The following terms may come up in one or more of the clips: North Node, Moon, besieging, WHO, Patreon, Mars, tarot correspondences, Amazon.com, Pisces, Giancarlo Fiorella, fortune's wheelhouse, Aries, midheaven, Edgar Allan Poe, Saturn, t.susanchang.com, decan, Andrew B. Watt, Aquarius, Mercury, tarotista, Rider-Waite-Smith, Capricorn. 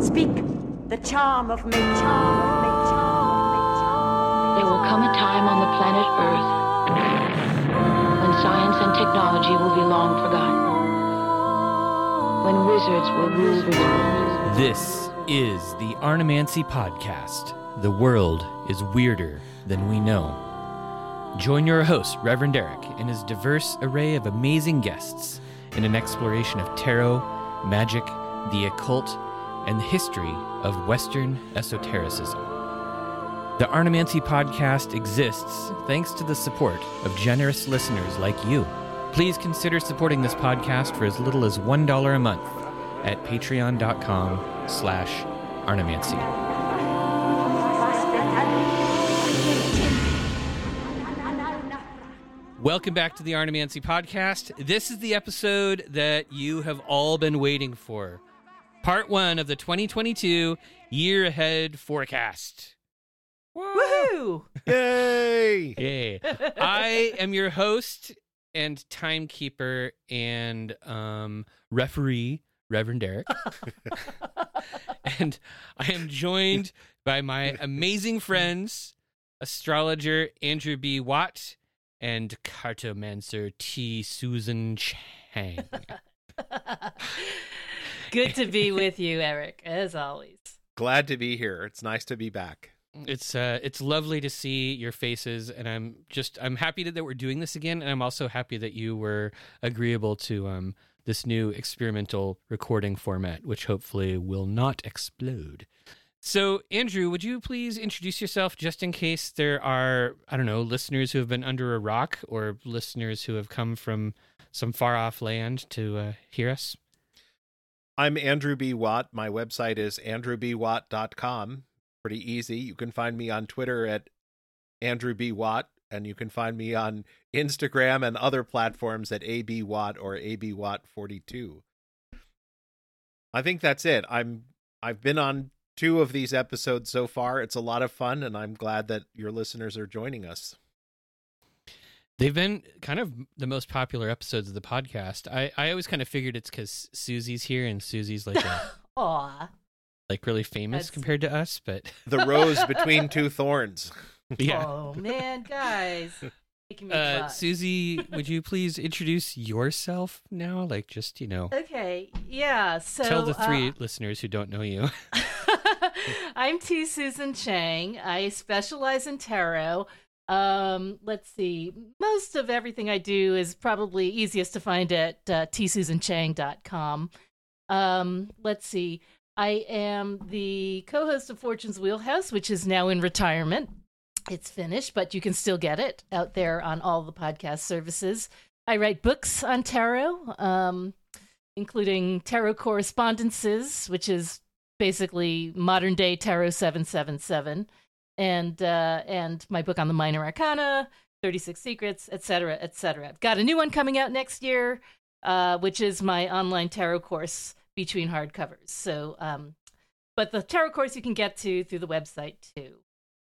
Speak the charm of me. There will come a time on the planet Earth when science and technology will be long forgotten. When wizards will rule the world. This is the Arnemancy Podcast. The world is weirder than we know. Join your host, Reverend Eric, and his diverse array of amazing guests in an exploration of tarot, magic, the occult, and the history of Western esotericism. The Arnemancy Podcast exists thanks to the support of generous listeners like you. Please consider supporting this podcast for as little as $1 a month at patreon.com/Arnemancy. Welcome back to the Arnemancy Podcast. This is the episode that you have all been waiting for. Part one of the 2022 Year Ahead Forecast. Woo! Woohoo! Yay! Yay. I am your host and timekeeper and referee, Reverend Eric. And I am joined by my amazing friends, astrologer Andrew B. Watt and cartomancer T. Susan Chang. Good to be with you, Eric, as always. Glad to be here. It's nice to be back. It's lovely to see your faces, and I'm happy that we're doing this again, and I'm also happy that you were agreeable to this new experimental recording format, which hopefully will not explode. So, Andrew, would you please introduce yourself just in case there are, I don't know, listeners who have been under a rock or listeners who have come from some far-off land to hear us? I'm Andrew B. Watt. My website is andrewbwatt.com. Pretty easy. You can find me on Twitter at Andrew B. Watt, and you can find me on Instagram and other platforms at abwatt or abwatt42. I think that's it. I've been on two of these episodes so far. It's a lot of fun, and I'm glad that your listeners are joining us. They've been kind of the most popular episodes of the podcast. I always kind of figured it's because Susie's here, and Susie's like really famous compared to us, but the rose between two thorns. Yeah. Oh man, guys. Susie, would you please introduce yourself now? Like, just, you know. Okay, yeah. So tell the three listeners who don't know you. I'm T. Susan Chang. I specialize in tarot. Let's see. Most of everything I do is probably easiest to find at t.susanchang.com. Let's see. I am the co-host of Fortune's Wheelhouse, which is now in retirement. It's finished, but you can still get it out there on all the podcast services. I write books on tarot, including Tarot Correspondences, which is basically modern day Tarot 777, and my book on the Minor Arcana, 36 Secrets, etc., etc. I've got a new one coming out next year, which is my online tarot course between hardcovers. So, but the tarot course you can get to through the website too.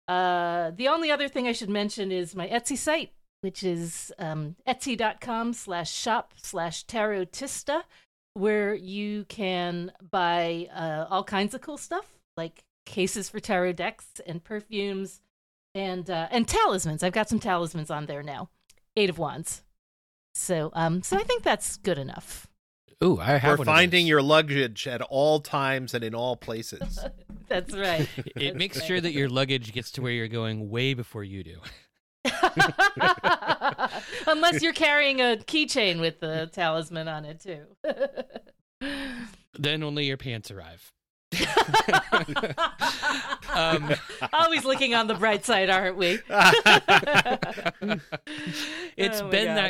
The only other thing I should mention is my Etsy site, which is etsy.com/shop/tarotista, where you can buy all kinds of cool stuff, like cases for tarot decks and perfumes and talismans. I've got some talismans on there now. 8 of Wands. So I think that's good enough. Ooh, I have. We're finding your luggage at all times and in all places. That's right. It makes sure that your luggage gets to where you're going way before you do. Unless you're carrying a keychain with the talisman on it, too. Then only your pants arrive. Always looking on the bright side, aren't we? That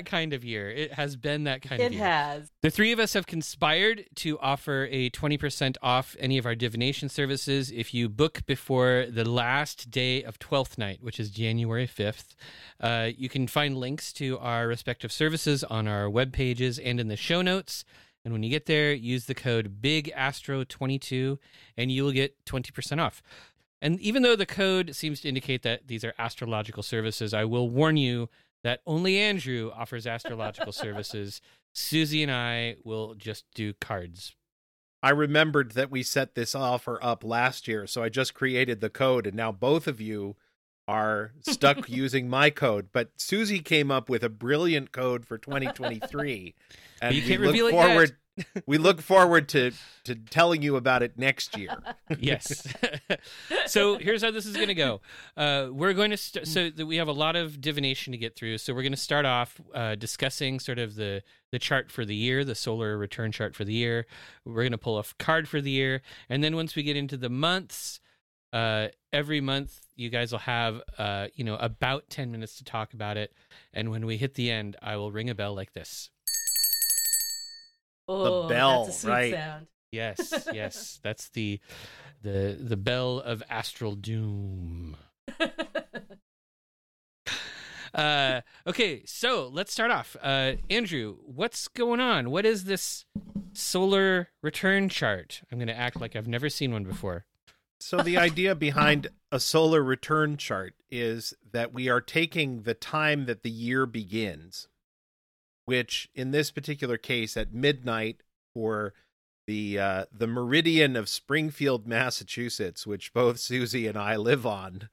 kind of year. It has been that kind of year. It has. The three of us have conspired to offer a 20% off any of our divination services if you book before the last day of Twelfth Night, which is January 5th. You can find links to our respective services on our web pages and in the show notes. And when you get there, use the code BIGASTRO22, and you will get 20% off. And even though the code seems to indicate that these are astrological services, I will warn you that only Andrew offers astrological services. Susie and I will just do cards. I remembered that we set this offer up last year, so I just created the code, and now both of you are stuck using my code. But Susie came up with a brilliant code for 2023, and we look forward to telling you about it next year. Yes. So here's how this is going to go. We're going to we have a lot of divination to get through. So we're going to start off discussing sort of the chart for the year, the solar return chart for the year. We're going to pull a card for the year. And then once we get into the months, every month you guys will have, about 10 minutes to talk about it. And when we hit the end, I will ring a bell like this. Oh, the bell, that's a sweet sound. Yes, yes, that's the bell of astral doom. Okay, so let's start off. Andrew, what's going on? What is this solar return chart? I'm going to act like I've never seen one before. So the idea behind a solar return chart is that we are taking the time that the year begins, which in this particular case at midnight for the meridian of Springfield, Massachusetts, which both Susie and I live on,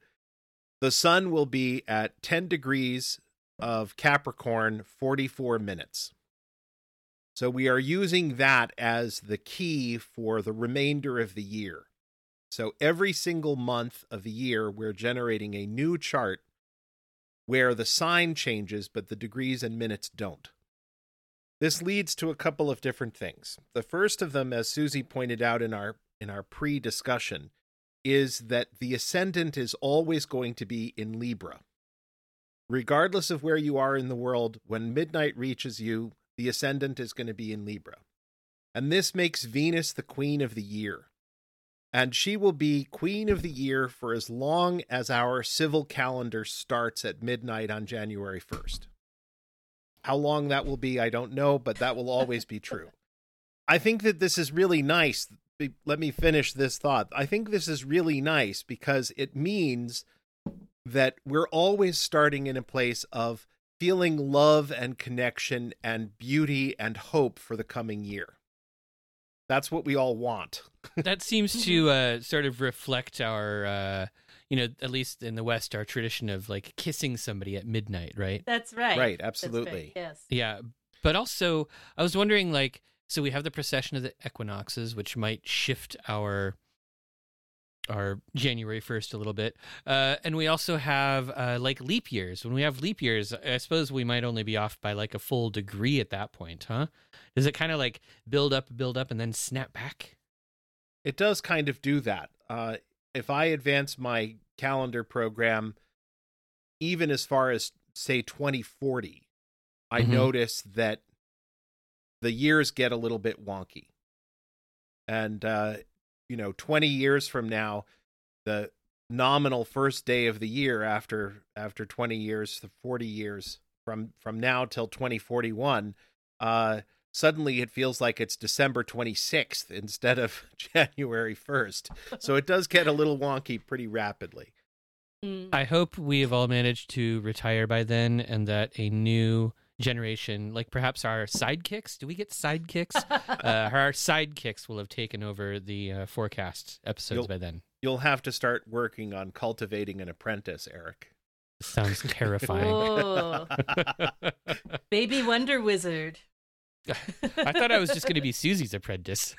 the sun will be at 10 degrees of Capricorn, 44 minutes. So we are using that as the key for the remainder of the year. So every single month of the year, we're generating a new chart where the sign changes, but the degrees and minutes don't. This leads to a couple of different things. The first of them, as Susie pointed out in our pre-discussion, is that the ascendant is always going to be in Libra. Regardless of where you are in the world, when midnight reaches you, the ascendant is going to be in Libra. And this makes Venus the queen of the year. And she will be queen of the year for as long as our civil calendar starts at midnight on January 1st. How long that will be, I don't know, but that will always be true. I think that this is really nice. Let me finish this thought. I think this is really nice because it means that we're always starting in a place of feeling love and connection and beauty and hope for the coming year. That's what we all want. That seems to sort of reflect our... at least in the West, our tradition of like kissing somebody at midnight, right? That's right. Right, absolutely. That's right. Yes. Yeah. But also, I was wondering, like, so we have the precession of the equinoxes, which might shift our January 1st a little bit. And we also have leap years. When we have leap years, I suppose we might only be off by like a full degree at that point, huh? Does it kind of like build up, and then snap back? It does kind of do that. If I advance my calendar program, even as far as, say, 2040, I notice that the years get a little bit wonky. And, 20 years from now, the nominal first day of the year after 20 years, the 40 years from now till 2041, suddenly it feels like it's December 26th instead of January 1st. So it does get a little wonky pretty rapidly. I hope we have all managed to retire by then and that a new generation, like perhaps our sidekicks, do we get sidekicks? Our sidekicks will have taken over the forecast episodes by then. You'll have to start working on cultivating an apprentice, Eric. Sounds terrifying. Baby Wonder Wizard. I thought I was just going to be Susie's apprentice.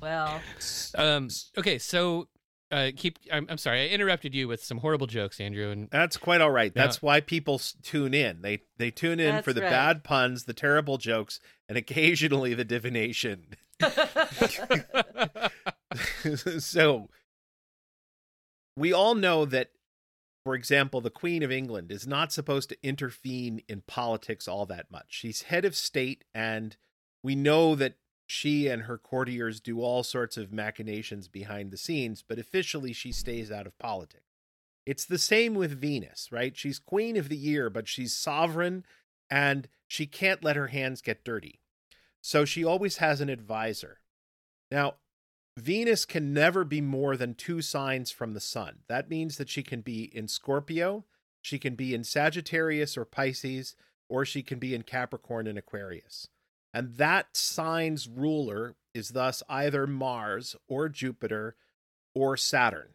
Well, okay. So, I'm sorry, I interrupted you with some horrible jokes, Andrew. And that's quite all right. That's why people tune in. They tune in for the bad puns, the terrible jokes, and occasionally the divination. So, we all know that. For example, the Queen of England is not supposed to intervene in politics all that much. She's head of state, and we know that she and her courtiers do all sorts of machinations behind the scenes, but officially she stays out of politics. It's the same with Venus, right? She's queen of the year, but she's sovereign, and she can't let her hands get dirty. So she always has an advisor. Now, Venus can never be more than 2 signs from the sun. That means that she can be in Scorpio, she can be in Sagittarius or Pisces, or she can be in Capricorn and Aquarius. And that sign's ruler is thus either Mars or Jupiter or Saturn.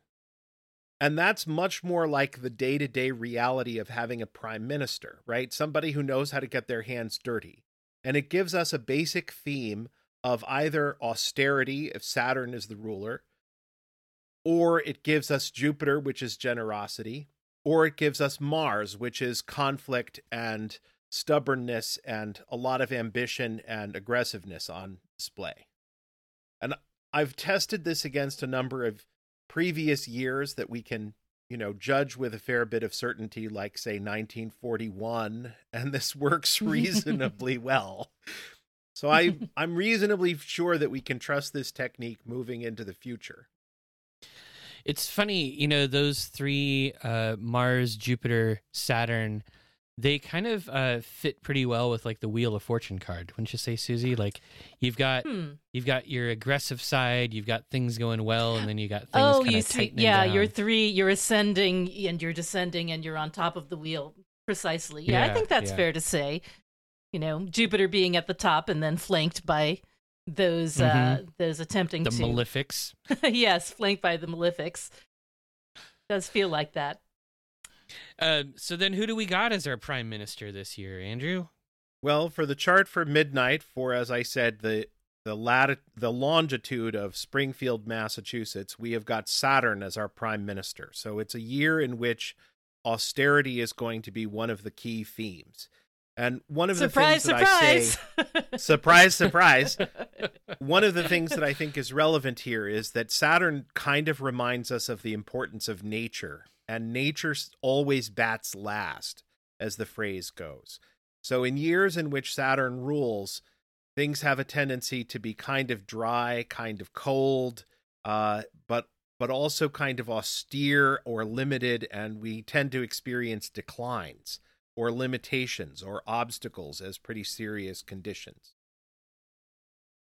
And that's much more like the day-to-day reality of having a prime minister, right? Somebody who knows how to get their hands dirty. And it gives us a basic theme of either austerity, if Saturn is the ruler, or it gives us Jupiter, which is generosity, or it gives us Mars, which is conflict and stubbornness and a lot of ambition and aggressiveness on display. And I've tested this against a number of previous years that we can, you know, judge with a fair bit of certainty, like, say, 1941, and this works reasonably well. So I'm reasonably sure that we can trust this technique moving into the future. It's funny, you know, those three, Mars, Jupiter, Saturn, they kind of fit pretty well with, like, the Wheel of Fortune card, wouldn't you say, Susie? Like, you've got your aggressive side, you've got things going well, and then you got things kind of tightening down. You're three, you're ascending and you're descending, and you're on top of the wheel, precisely. Yeah, I think that's fair to say. You know, Jupiter being at the top and then flanked by those attempting to... The malefics. Yes, flanked by the malefics. Does feel like that. So then who do we got as our prime minister this year, Andrew? Well, for the chart for midnight, for, as I said, the longitude of Springfield, Massachusetts, we have got Saturn as our prime minister. So it's a year in which austerity is going to be one of the key themes. And one of the things that I say, surprise, surprise, one of the things that I think is relevant here is that Saturn kind of reminds us of the importance of nature, and nature always bats last, as the phrase goes. So in years in which Saturn rules, things have a tendency to be kind of dry, kind of cold, but also kind of austere or limited, and we tend to experience declines or limitations or obstacles as pretty serious conditions.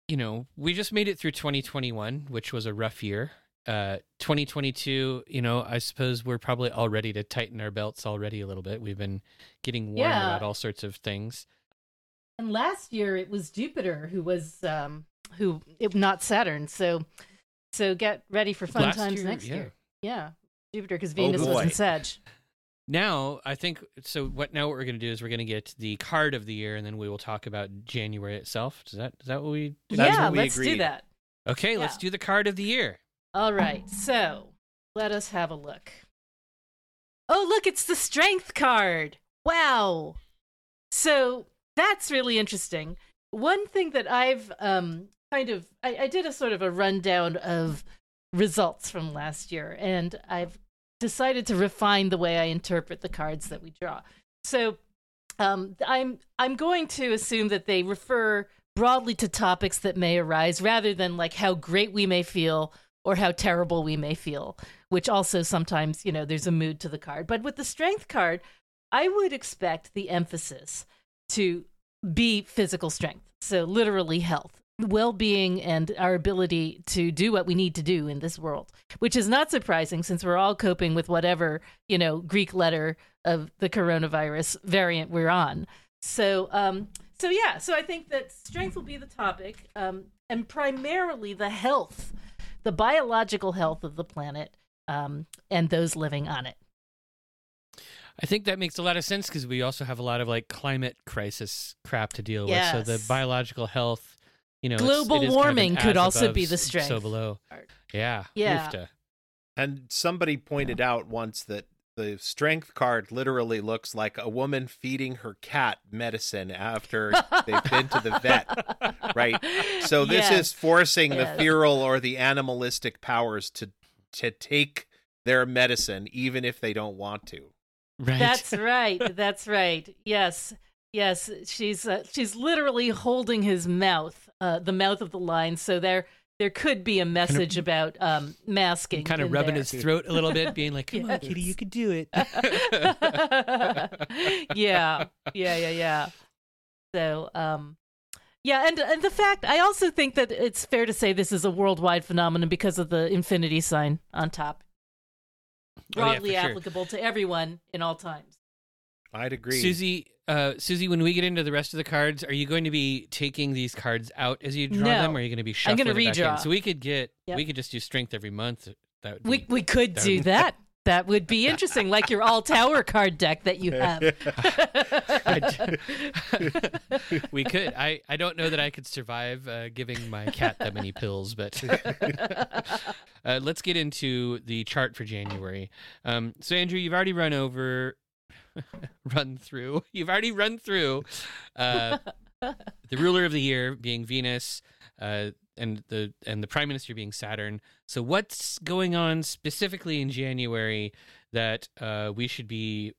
You know, we just made it through 2021, which was a rough year. 2022, you know, I suppose we're probably all ready to tighten our belts already a little bit. We've been getting warned about all sorts of things. And last year it was Jupiter who was, not Saturn. So get ready for fun times next year. Yeah. Jupiter, because Venus was in Sag. Now, I think, what we're going to do is we're going to get the card of the year, and then we will talk about January itself. Is that what we do? Yeah, let's do that. Okay, let's do the card of the year. All right, so let us have a look. Oh, look, it's the Strength card. Wow. So that's really interesting. One thing that I've I did a sort of a rundown of results from last year, and I've decided to refine the way I interpret the cards that we draw. So I'm going to assume that they refer broadly to topics that may arise, rather than like how great we may feel or how terrible we may feel, which also sometimes, you know, there's a mood to the card. But with the Strength card, I would expect the emphasis to be physical strength. So literally health, well-being, and our ability to do what we need to do in this world, which is not surprising since we're all coping with whatever, you know, Greek letter of the coronavirus variant we're on. So I think that strength will be the topic, and primarily the health, the biological health of the planet, and those living on it. I think that makes a lot of sense because we also have a lot of like climate crisis crap to deal with. So the biological health. You know, global warming could also be the strength. So below. Yeah. Oofta. And somebody pointed out once that the Strength card literally looks like a woman feeding her cat medicine after they've been to the vet, right? So this is forcing the feral or the animalistic powers to take their medicine, even if they don't want to. Right. That's right. That's right. Yes. Yes, she's literally holding his mouth, the mouth of the lion. So there could be a message about masking. Kind of rubbing his throat a little bit, being like, "Come on, kitty, you can do it." Yeah. So, and the fact, I also think that it's fair to say this is a worldwide phenomenon because of the infinity sign on top, broadly applicable to everyone in all times. I'd agree. Susie, when we get into the rest of the cards, are you going to be taking these cards out as you draw them, or are you going to be shuffling them back in? So we could we could just do strength every month. That would be, we could do that. That would be interesting, like your all-tower card deck that you have. We could. I don't know that I could survive giving my cat that many pills, but let's get into the chart for January. So, Andrew, you've already run through the ruler of the year being Venus, and the prime minister being Saturn. So what's going on specifically in January that we should be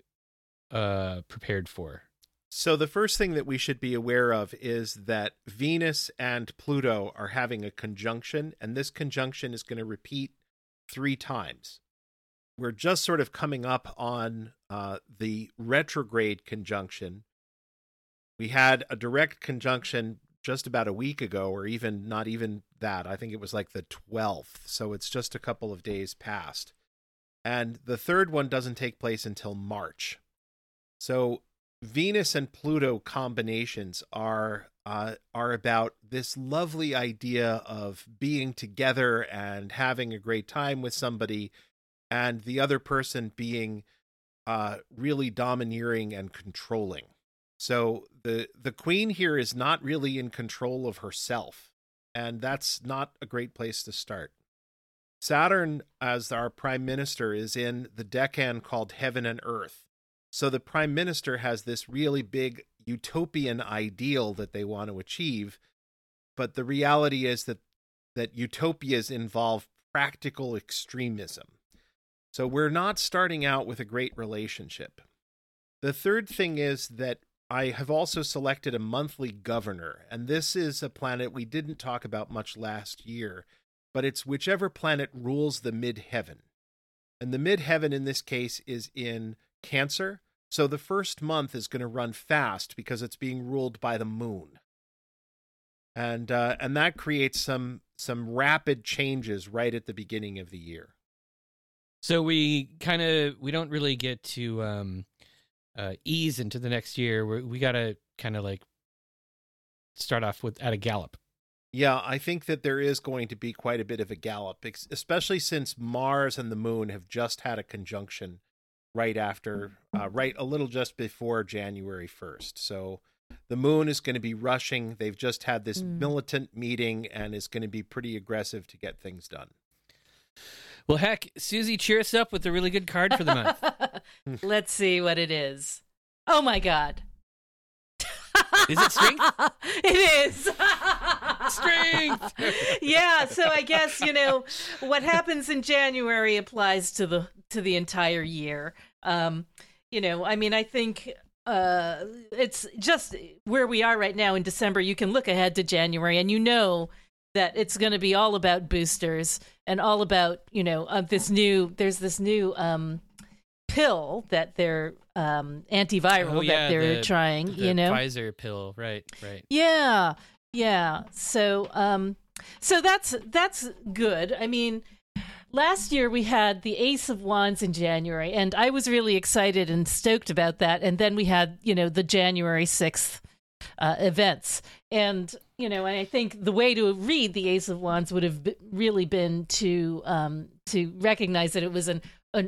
prepared for? So the first thing that we should be aware of is that Venus and Pluto are having a conjunction, and this conjunction is going to repeat 3 times. We're just sort of coming up on the retrograde conjunction. We had a direct conjunction just about a week ago, or even not even that. I think it was like the 12th. So it's just a couple of days past. And the third one doesn't take place until March. So Venus and Pluto combinations are about this lovely idea of being together and having a great time with somebody, and the other person being really domineering and controlling. So the queen here is not really in control of herself, and that's not a great place to start. Saturn, as our prime minister, is in the decan called Heaven and Earth. So the prime minister has this really big utopian ideal that they want to achieve, but the reality is that utopias involve practical extremism. So we're not starting out with a great relationship. The third thing is that I have also selected a monthly governor, and this is a planet we didn't talk about much last year, but it's whichever planet rules the midheaven. And the midheaven in this case is in Cancer, so the first month is going to run fast because it's being ruled by the moon. And that creates some rapid changes right at the beginning of the year. So we don't really get to ease into the next year. We got to kind of like start off at a gallop. Yeah, I think that there is going to be quite a bit of a gallop, especially since Mars and the Moon have just had a conjunction just before January 1st. So the Moon is going to be rushing. They've just had this militant meeting and is going to be pretty aggressive to get things done. Well, heck, Susie, cheer us up with a really good card for the month. Let's see what it is. Oh, my God. Is it strength? It is. Strength! Yeah, so I guess, what happens in January applies to the entire year. I think it's just where we are right now in December. You can look ahead to January, and that it's going to be all about boosters and all about, there's this new pill that they're antiviral that they're trying, the Pfizer pill. Right. Yeah. So that's good. I mean, last year we had the Ace of Wands in January, and I was really excited and stoked about that. And then we had, the January 6th events. And, I think the way to read the Ace of Wands would have really been to recognize that it was an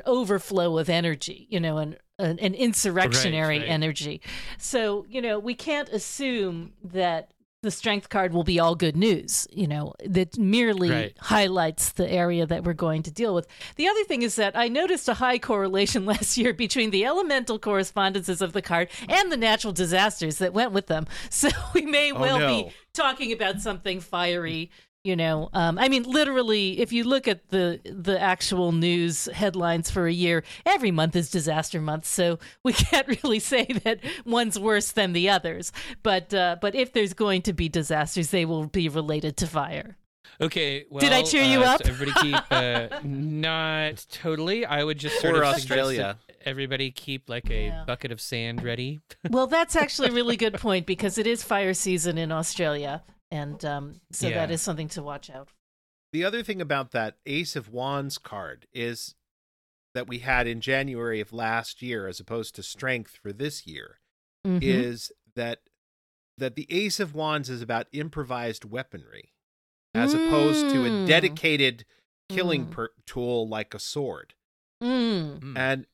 overflow of energy, an insurrectionary energy. So, we can't assume that the strength card will be all good news, that merely highlights the area that we're going to deal with. The other thing is that I noticed a high correlation last year between the elemental correspondences of the card and the natural disasters that went with them. So we may be talking about something fiery, literally, if you look at the actual news headlines for a year, every month is disaster month. So we can't really say that one's worse than the others. But if there's going to be disasters, they will be related to fire. Okay. Well, did I cheer you up? So everybody keep not totally. I would just sort of Australia. Everybody keep like a bucket of sand ready. Well, that's actually a really good point because it is fire season in Australia. And so that is something to watch out for. The other thing about that Ace of Wands card is that we had in January of last year, as opposed to strength for this year, mm-hmm. is that the Ace of Wands is about improvised weaponry, as opposed to a dedicated killing tool like a sword. And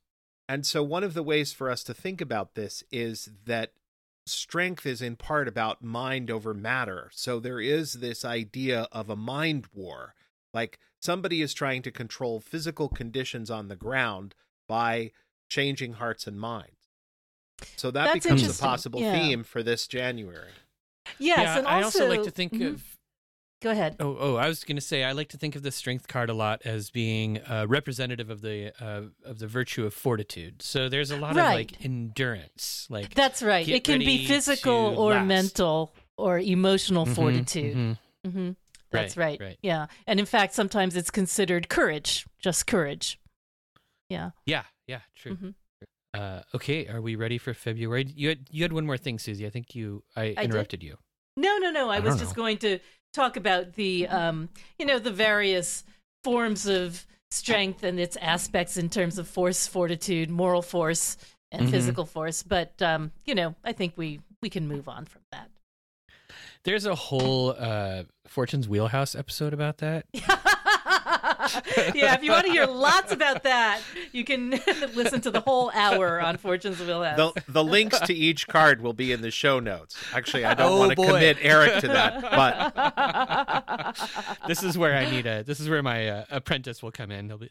so one of the ways for us to think about this is that strength is in part about mind over matter. So there is this idea of a mind war. Like somebody is trying to control physical conditions on the ground by changing hearts and minds. So that's becomes a possible theme for this January. Yes, and I also like to think of... Go ahead. Oh, I was going to say, I like to think of the strength card a lot as being representative of the virtue of fortitude. So there's a lot of like endurance. Like that's right. It can be physical or mental or emotional fortitude. Mm-hmm. Mm-hmm. That's right. Yeah, and in fact, sometimes it's considered courage, just courage. Yeah. Yeah. True. Mm-hmm. Okay, are we ready for February? You had one more thing, Susie. I think I interrupted you. No. I was just going to talk about the the various forms of strength and its aspects in terms of force, fortitude, moral force, and physical force. But I think we can move on from that. There's a whole Fortune's Wheelhouse episode about that. Yeah, if you want to hear lots about that, you can listen to the whole hour on Fortune's Wheelhouse. The links to each card will be in the show notes. Actually, I don't want to commit Eric to that, but this is where my apprentice will come in. He'll be...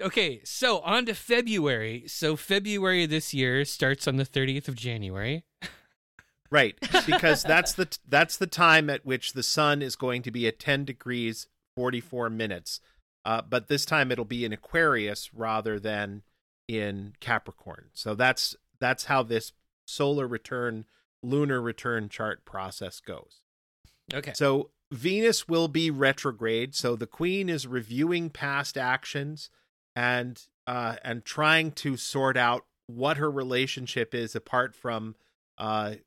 Okay, so on to February. So February this year starts on the 30th of January. Right, because that's the time at which the sun is going to be at 10 degrees 44 minutes. But this time it'll be in Aquarius rather than in Capricorn. So that's how this solar return, lunar return chart process goes. Okay. So Venus will be retrograde, so the Queen is reviewing past actions and trying to sort out what her relationship is apart from Pluto.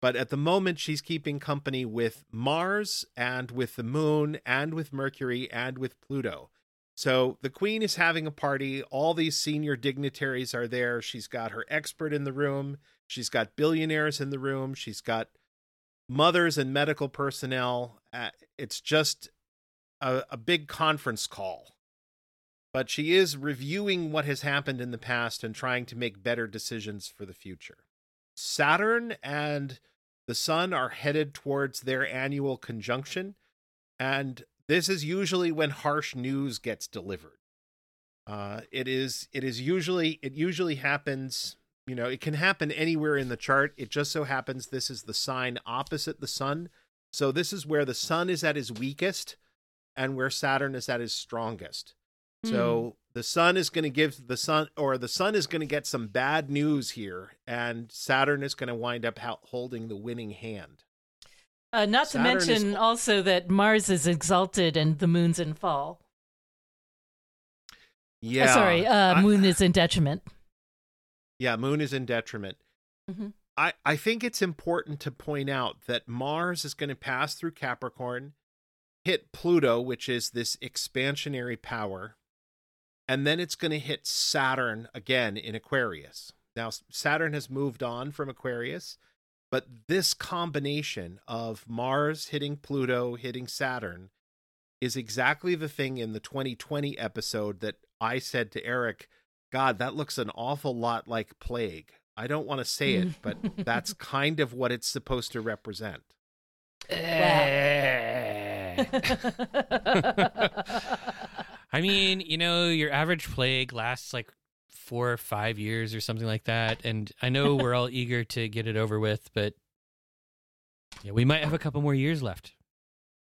But at the moment, she's keeping company with Mars and with the Moon and with Mercury and with Pluto. So the Queen is having a party. All these senior dignitaries are there. She's got her expert in the room. She's got billionaires in the room. She's got mothers and medical personnel. It's just a big conference call. But she is reviewing what has happened in the past and trying to make better decisions for the future. Saturn and the Sun are headed towards their annual conjunction, and this is usually when harsh news gets delivered. It usually happens, it can happen anywhere in the chart. It just so happens this is the sign opposite the Sun. So this is where the Sun is at his weakest and where Saturn is at his strongest. So the sun is going to get some bad news here, and Saturn is going to wind up holding the winning hand. Also that Mars is exalted and the moon's in fall. Yeah. Moon is in detriment. Yeah, moon is in detriment. Mm-hmm. I think it's important to point out that Mars is going to pass through Capricorn, hit Pluto, which is this expansionary power, and then it's going to hit Saturn again in Aquarius. Now, Saturn has moved on from Aquarius, but this combination of Mars hitting Pluto, hitting Saturn, is exactly the thing in the 2020 episode that I said to Eric, God, that looks an awful lot like plague. I don't want to say it, but that's kind of what it's supposed to represent. I mean, your average plague lasts like 4 or 5 years or something like that. And I know we're all eager to get it over with, but yeah, we might have a couple more years left.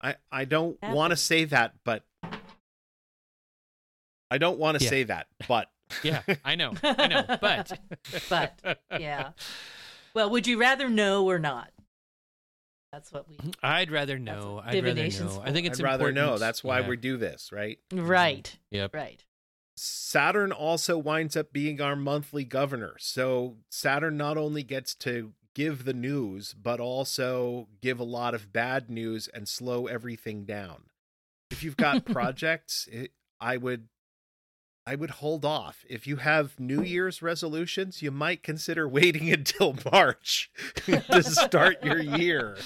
I don't want to say that, but. Yeah, I know, but. But, yeah. Well, would you rather know or not? That's what we... I'd rather know. I'd rather know. I think it's important. I'd rather know. That's why we do this, right? Right. Yep. Right. Saturn also winds up being our monthly governor. So Saturn not only gets to give the news, but also give a lot of bad news and slow everything down. If you've got projects, I would hold off. If you have New Year's resolutions, you might consider waiting until March to start your year.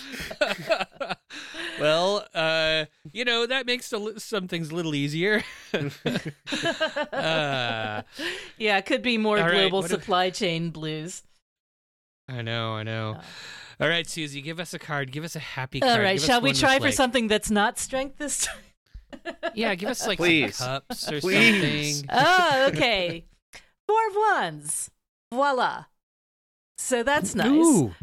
Well, that makes some things a little easier. Yeah, it could be more global supply chain blues. I know. All right, Susie, give us a card. Give us a happy card. All right, shall we try for something that's not strength this time? Yeah, give us some cups or something. Oh, okay. Four of Wands. Voila. So that's nice. Ooh.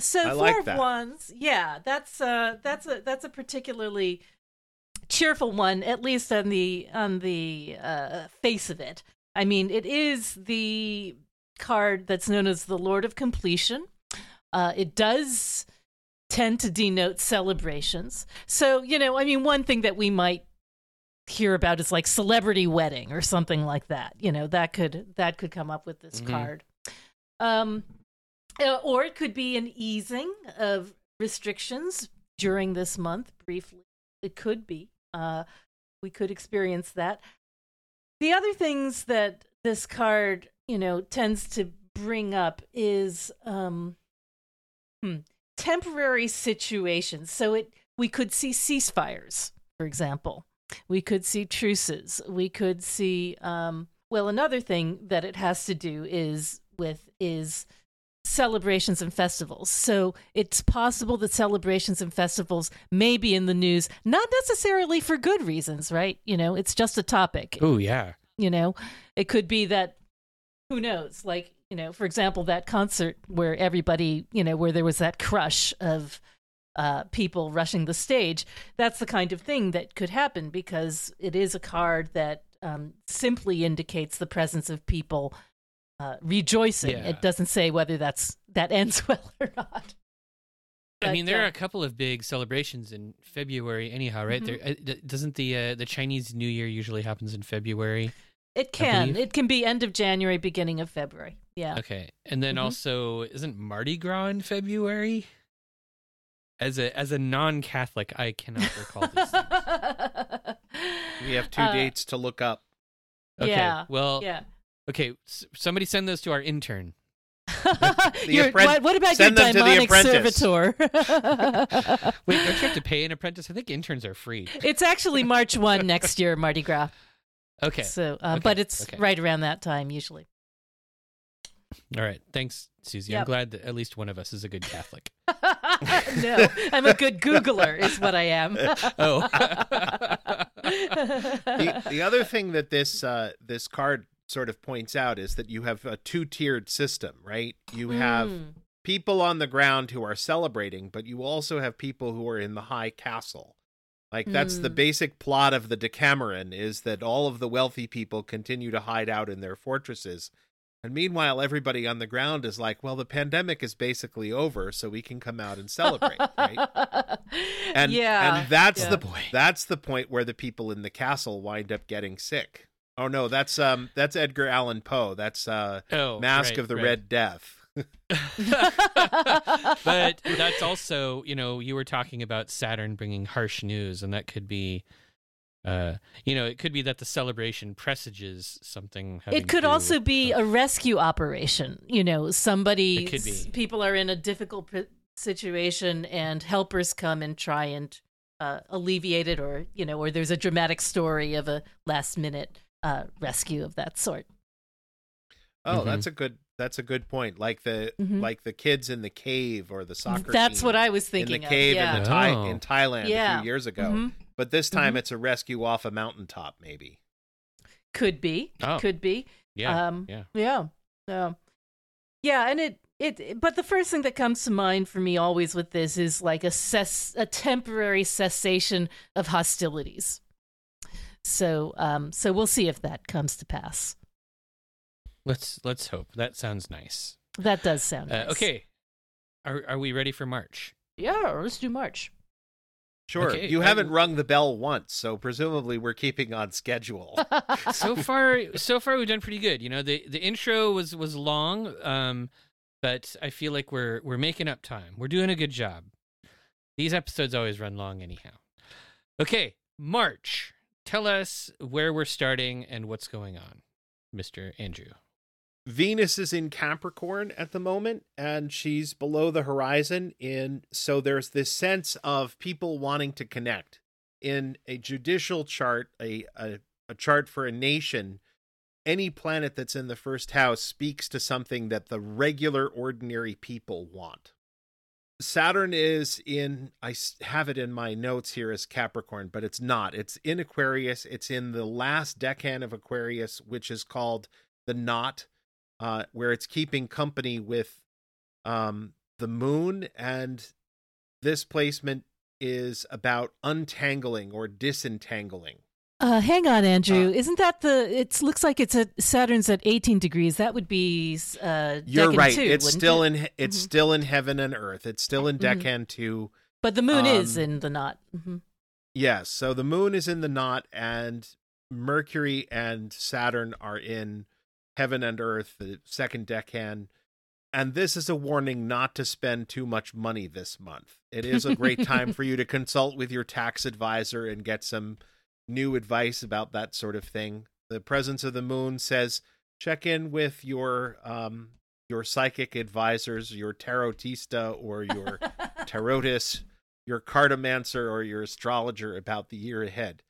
So Four of Wands, yeah, that's a particularly cheerful one, at least on the face of it. I mean, it is the card that's known as the Lord of Completion. It does tend to denote celebrations. So, one thing that we might hear about is like celebrity wedding or something like that. That could come up with this card. Or it could be an easing of restrictions during this month, briefly. It could be. We could experience that. The other things that this card, tends to bring up is temporary situations. So we could see ceasefires, for example. We could see truces. We could see, another thing that it has to do is celebrations and festivals. So it's possible that celebrations and festivals may be in the news, not necessarily for good reasons, right? It's just a topic. Oh, yeah. It could be that, who knows, like, for example, that concert where everybody, where there was that crush of people rushing the stage. That's the kind of thing that could happen because it is a card that simply indicates the presence of people rejoicing. Yeah. It doesn't say whether that ends well or not. But, there are a couple of big celebrations in February anyhow, right? Mm-hmm. There, doesn't the Chinese New Year usually happens in February? It can. It can be end of January, beginning of February. Yeah. Okay. And then also, isn't Mardi Gras in February? As a non-Catholic, I cannot recall these things. We have two dates to look up. Okay. Yeah. Well. Yeah. Okay. Somebody send those to our intern. What about send your demonic servitor? Wait, don't you have to pay an apprentice? I think interns are free. It's actually March 1 next year, Mardi Gras. Okay. So, but it's right around that time usually. All right. Thanks, Susie. Yep. I'm glad that at least one of us is a good Catholic. No, I'm a good Googler is what I am. Oh. The other thing that this this card sort of points out is that you have a two-tiered system, right? You have people on the ground who are celebrating, but you also have people who are in the high castle. Like, that's the basic plot of the Decameron, is that all of the wealthy people continue to hide out in their fortresses. And meanwhile, everybody on the ground is like, well, the pandemic is basically over, so we can come out and celebrate, right? And, that's the point where the people in the castle wind up getting sick. Oh, no, that's Edgar Allan Poe. That's Mask of the Red Death. But that's also, you were talking about Saturn bringing harsh news, and that could be, it could be that the celebration presages something. It could also be a rescue operation. People are in a difficult situation, and helpers come and try and alleviate it, or or there's a dramatic story of a last-minute rescue of that sort. Oh, that's a good point. Like the kids in the cave, or the soccer. That's team what I was thinking. In the cave in Thailand a few years ago, but this time it's a rescue off a mountaintop. Maybe could be, Yeah, and it. But the first thing that comes to mind for me always with this is like a temporary cessation of hostilities. So, so we'll see if that comes to pass. Let's hope. That sounds nice. That does sound nice. Okay. Are we ready for March? Yeah, let's do March. Sure. Okay, you haven't rung the bell once, so presumably we're keeping on schedule. So far we've done pretty good. The intro was long, but I feel like we're making up time. We're doing a good job. These episodes always run long anyhow. Okay. March. Tell us where we're starting and what's going on, Mr. Andrew. Venus is in Capricorn at the moment, and she's below the horizon. So there's this sense of people wanting to connect. In a judicial chart, a chart for a nation, any planet that's in the first house speaks to something that the regular, ordinary people want. Saturn is in, I have it in my notes here as Capricorn, but it's not. It's in Aquarius. It's in the last decan of Aquarius, which is called the knot, where it's keeping company with the moon, and this placement is about untangling or disentangling. Hang on, Andrew. Isn't that it looks like it's at Saturn's at 18 degrees. That would be you're right. Two, it's still it? In it's mm-hmm. still in heaven and earth. It's still in decan mm-hmm. 2. But the moon is in the knot. Mm-hmm. Yes, yeah, so the moon is in the knot, and Mercury and Saturn are in heaven and earth, the second decan. And this is a warning not to spend too much money this month. It is a great time for you to consult with your tax advisor and get some new advice about that sort of thing. The presence of the moon says check in with your psychic advisors, your tarotista or your tarotist, your cartomancer or your astrologer about the year ahead.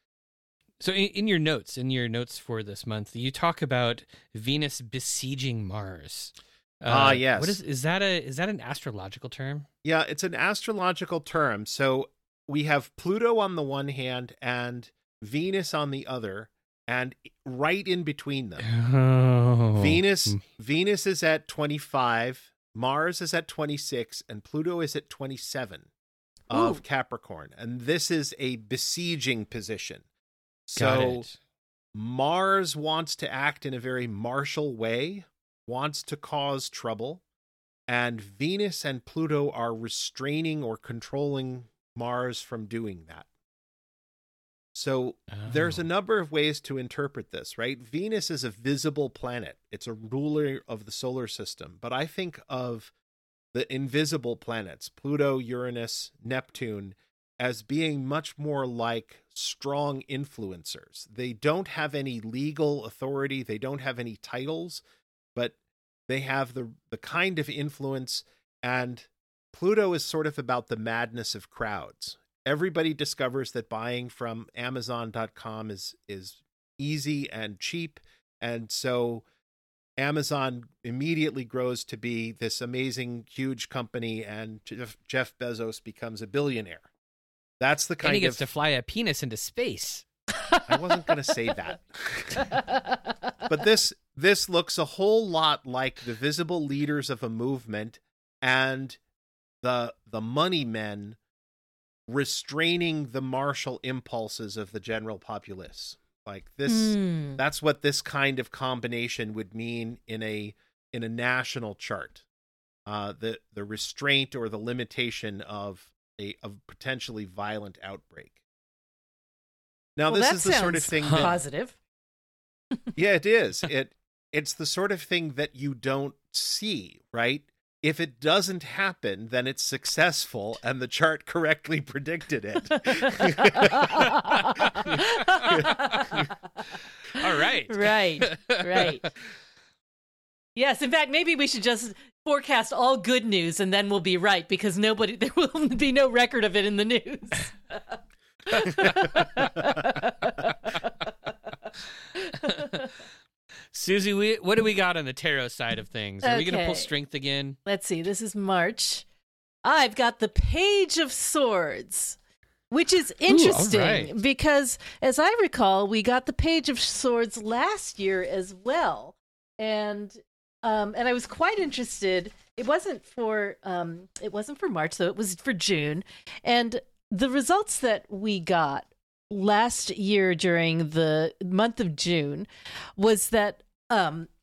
So in your notes for this month, you talk about Venus besieging Mars. Yes. What is that an astrological term? Yeah, it's an astrological term. So we have Pluto on the one hand and Venus on the other, and right in between them. Oh. Venus is at 25, Mars is at 26, and Pluto is at 27 of Capricorn. And this is a besieging position. So Mars wants to act in a very martial way, wants to cause trouble, and Venus and Pluto are restraining or controlling Mars from doing that. So there's a number of ways to interpret this, right? Venus is a visible planet. It's a ruler of the solar system. But I think of the invisible planets, Pluto, Uranus, Neptune, as being much more like strong influencers. They don't have any legal authority. They don't have any titles, but they have the kind of influence. And Pluto is sort of about the madness of crowds. Everybody discovers that buying from Amazon.com is easy and cheap. And so Amazon immediately grows to be this amazing, huge company, and Jeff Bezos becomes a billionaire. That's the kind of... And he gets to fly a penis into space. I wasn't going to say that. But this looks a whole lot like the visible leaders of a movement and the money men restraining the martial impulses of the general populace. Like this, that's what this kind of combination would mean in a national chart. The restraint or the limitation of a potentially violent outbreak. Now, this is the sort of thing that, positive. Yeah, it is. It's the sort of thing that you don't see, right? If it doesn't happen, then it's successful, and the chart correctly predicted it. All right. Right. Yes, in fact, maybe we should just forecast all good news, and then we'll be right, because there will be no record of it in the news. Susie, what do we got on the tarot side of things? Are we going to pull strength again? Let's see. This is March. I've got the Page of Swords, which is interesting. Ooh, all right. Because, as I recall, we got the Page of Swords last year as well. And I was quite interested. It wasn't for March, though. It was for June. And the results that we got last year during the month of June was that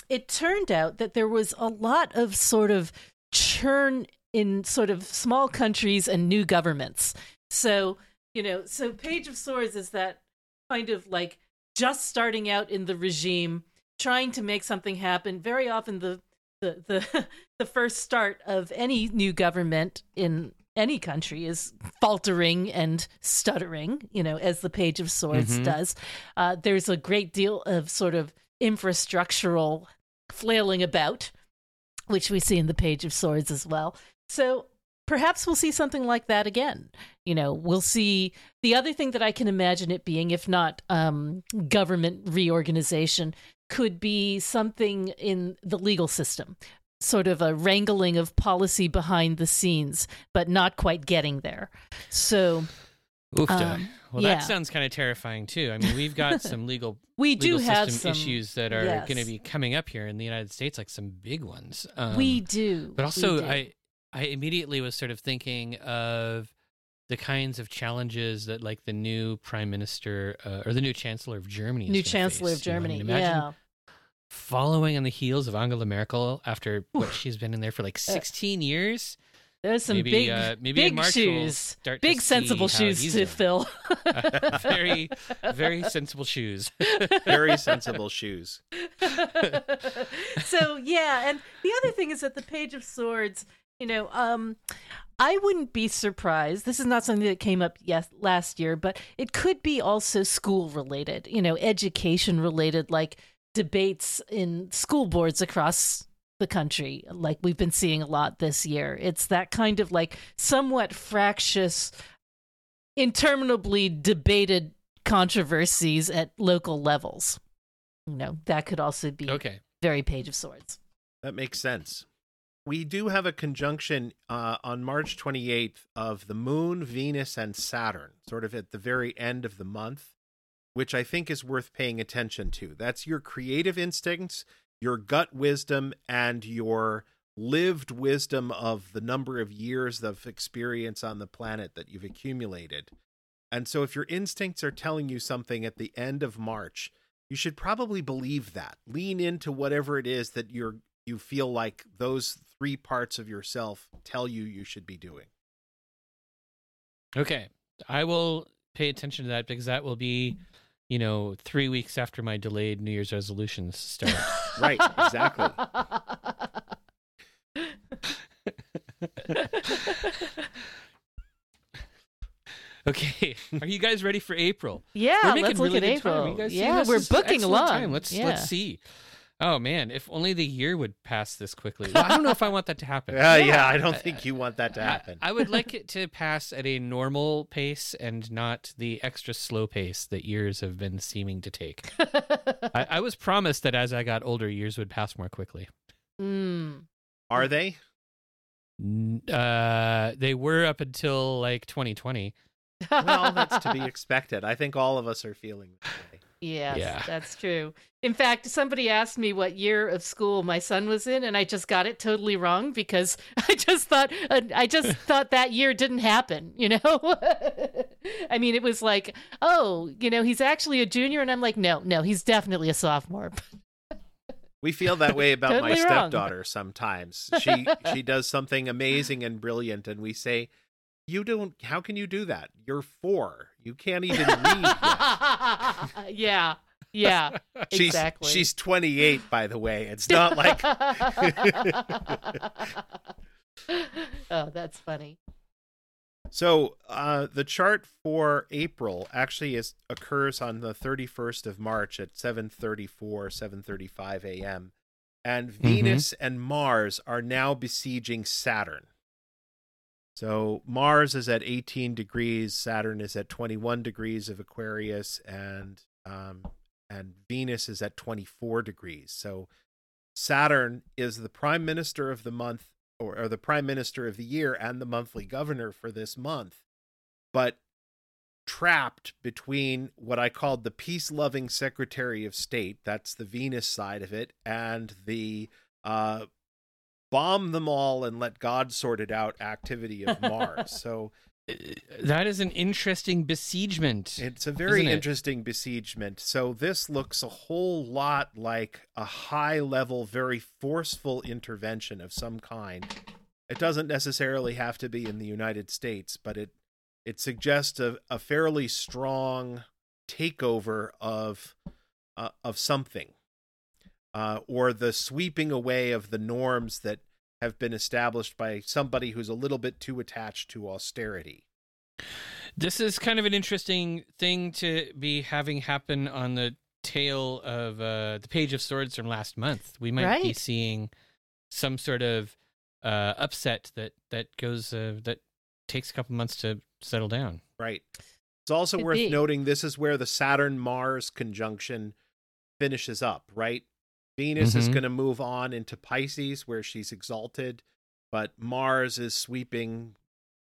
it turned out that there was a lot of sort of churn in sort of small countries and new governments. So, so Page of Swords is that kind of like just starting out in the regime, trying to make something happen. Very often the first start of any new government in any country is faltering and stuttering, you know, as the Page of Swords does. There's a great deal of sort of infrastructural flailing about, which we see in the Page of Swords as well. So perhaps we'll see something like that again. You know, we'll see the other thing that I can imagine it being, if not government reorganization, could be something in the legal system. Sort of a wrangling of policy behind the scenes, but not quite getting there. So, that sounds kind of terrifying too. I mean, we've got some legal system issues that are going to be coming up here in the United States, like some big ones. We do, but also I immediately was sort of thinking of the kinds of challenges that, like, the new prime minister or the new chancellor of Germany, is gonna face. You know, I mean, imagine following on the heels of Angela Merkel after what she's been in there for like 16 years. There's some big shoes, big sensible shoes to fill. Very, very sensible shoes. Very sensible shoes. So, yeah. And the other thing is that the Page of Swords, you know, I wouldn't be surprised. This is not something that came up last year, but it could be also school related, you know, education related, like debates in school boards across the country, like we've been seeing a lot this year. It's that kind of like somewhat fractious, interminably debated controversies at local levels. You know, that could also be very Page of Swords. That makes sense. We do have a conjunction on March 28th of the Moon, Venus, and Saturn, sort of at the very end of the month, which I think is worth paying attention to. That's your creative instincts, your gut wisdom, and your lived wisdom of the number of years of experience on the planet that you've accumulated. And so if your instincts are telling you something at the end of March, you should probably believe that. Lean into whatever it is that you feel like those three parts of yourself tell you should be doing. Okay. I will pay attention to that because that will be... you know, 3 weeks after my delayed New Year's resolutions start. Right, exactly. Okay, are you guys ready for April? Yeah, let's look at April. Yeah, we're booking along. Let's see. Oh, man, if only the year would pass this quickly. Well, I don't know if I want that to happen. Yeah, I don't think you want that to happen. I would like it to pass at a normal pace and not the extra slow pace that years have been seeming to take. I was promised that as I got older, years would pass more quickly. Mm. Are they? They were up until, like, 2020. Well, that's to be expected. I think all of us are feeling that way. Yes, yeah, that's true. In fact, somebody asked me what year of school my son was in, and I just got it totally wrong because I just thought that year didn't happen, you know? I mean, it was like, oh, you know, he's actually a junior, and I'm like, no, he's definitely a sophomore. We feel that way about totally my stepdaughter sometimes. She does something amazing and brilliant, and we say, how can you do that? You're 4. You can't even read yet. Yeah, exactly. She's 28, by the way. It's not like... Oh, that's funny. So the chart for April actually occurs on the 31st of March at 7:35 a.m. And Venus and Mars are now besieging Saturn. So Mars is at 18 degrees, Saturn is at 21 degrees of Aquarius, and Venus is at 24 degrees. So Saturn is the prime minister of the month, or the prime minister of the year, and the monthly governor for this month, but trapped between what I called the peace-loving Secretary of State, that's the Venus side of it, and the... bomb them all and let God sort it out activity of Mars. So that is an interesting besiegement. It's a very interesting besiegement. So this looks a whole lot like a high level, very forceful intervention of some kind. It doesn't necessarily have to be in the United States, but it suggests a fairly strong takeover of something. Or the sweeping away of the norms that have been established by somebody who's a little bit too attached to austerity. This is kind of an interesting thing to be having happen on the tail of the Page of Swords from last month. We might be seeing some sort of upset that goes that takes a couple months to settle down. Right. It's also worth noting this is where the Saturn-Mars conjunction finishes up, right? Venus is going to move on into Pisces, where she's exalted, but Mars is sweeping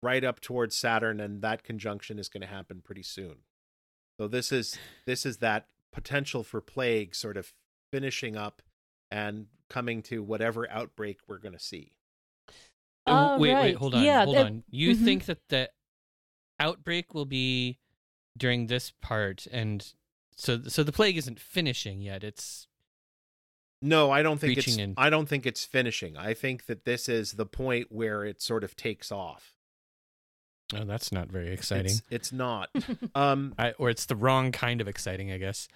right up towards Saturn, and that conjunction is going to happen pretty soon. So this is that potential for plague sort of finishing up and coming to whatever outbreak we're going to see. Wait, hold on, hold on. You think that the outbreak will be during this part, and so the plague isn't finishing yet. It's no, I don't think it's. I don't think it's finishing. I think that this is the point where it sort of takes off. Oh, that's not very exciting. It's not. Or it's the wrong kind of exciting, I guess.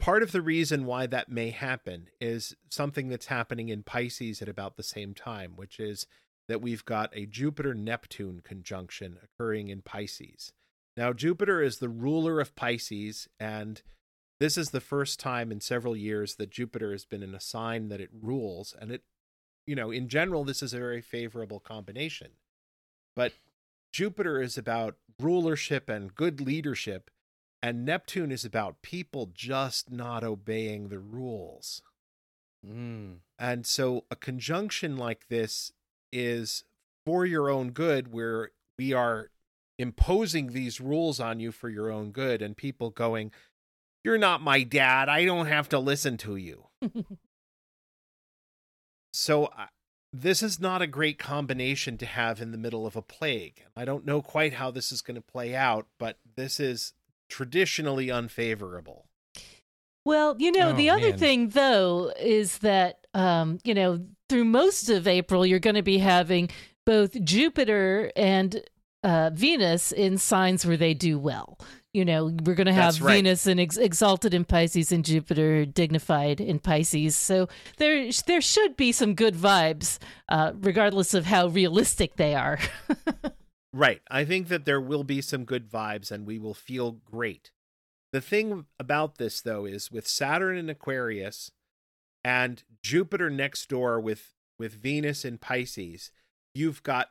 Part of the reason why that may happen is something that's happening in Pisces at about the same time, which is that we've got a Jupiter-Neptune conjunction occurring in Pisces. Now, Jupiter is the ruler of Pisces, and this is the first time in several years that Jupiter has been in a sign that it rules, and it, you know, in general, this is a very favorable combination. But Jupiter is about rulership and good leadership, and Neptune is about people just not obeying the rules. Mm. And so a conjunction like this is for your own good, where we are imposing these rules on you for your own good, and people going, "You're not my dad. I don't have to listen to you." So this is not a great combination to have in the middle of a plague. I don't know quite how this is going to play out, but this is traditionally unfavorable. Well, you know, the other thing, though, is that, you know, through most of April, you're going to be having both Jupiter and Venus in signs where they do well. You know, we're going to have Venus and exalted in Pisces and Jupiter dignified in Pisces. So there should be some good vibes, regardless of how realistic they are. Right. I think that there will be some good vibes and we will feel great. The thing about this, though, is with Saturn in Aquarius and Jupiter next door with Venus in Pisces, you've got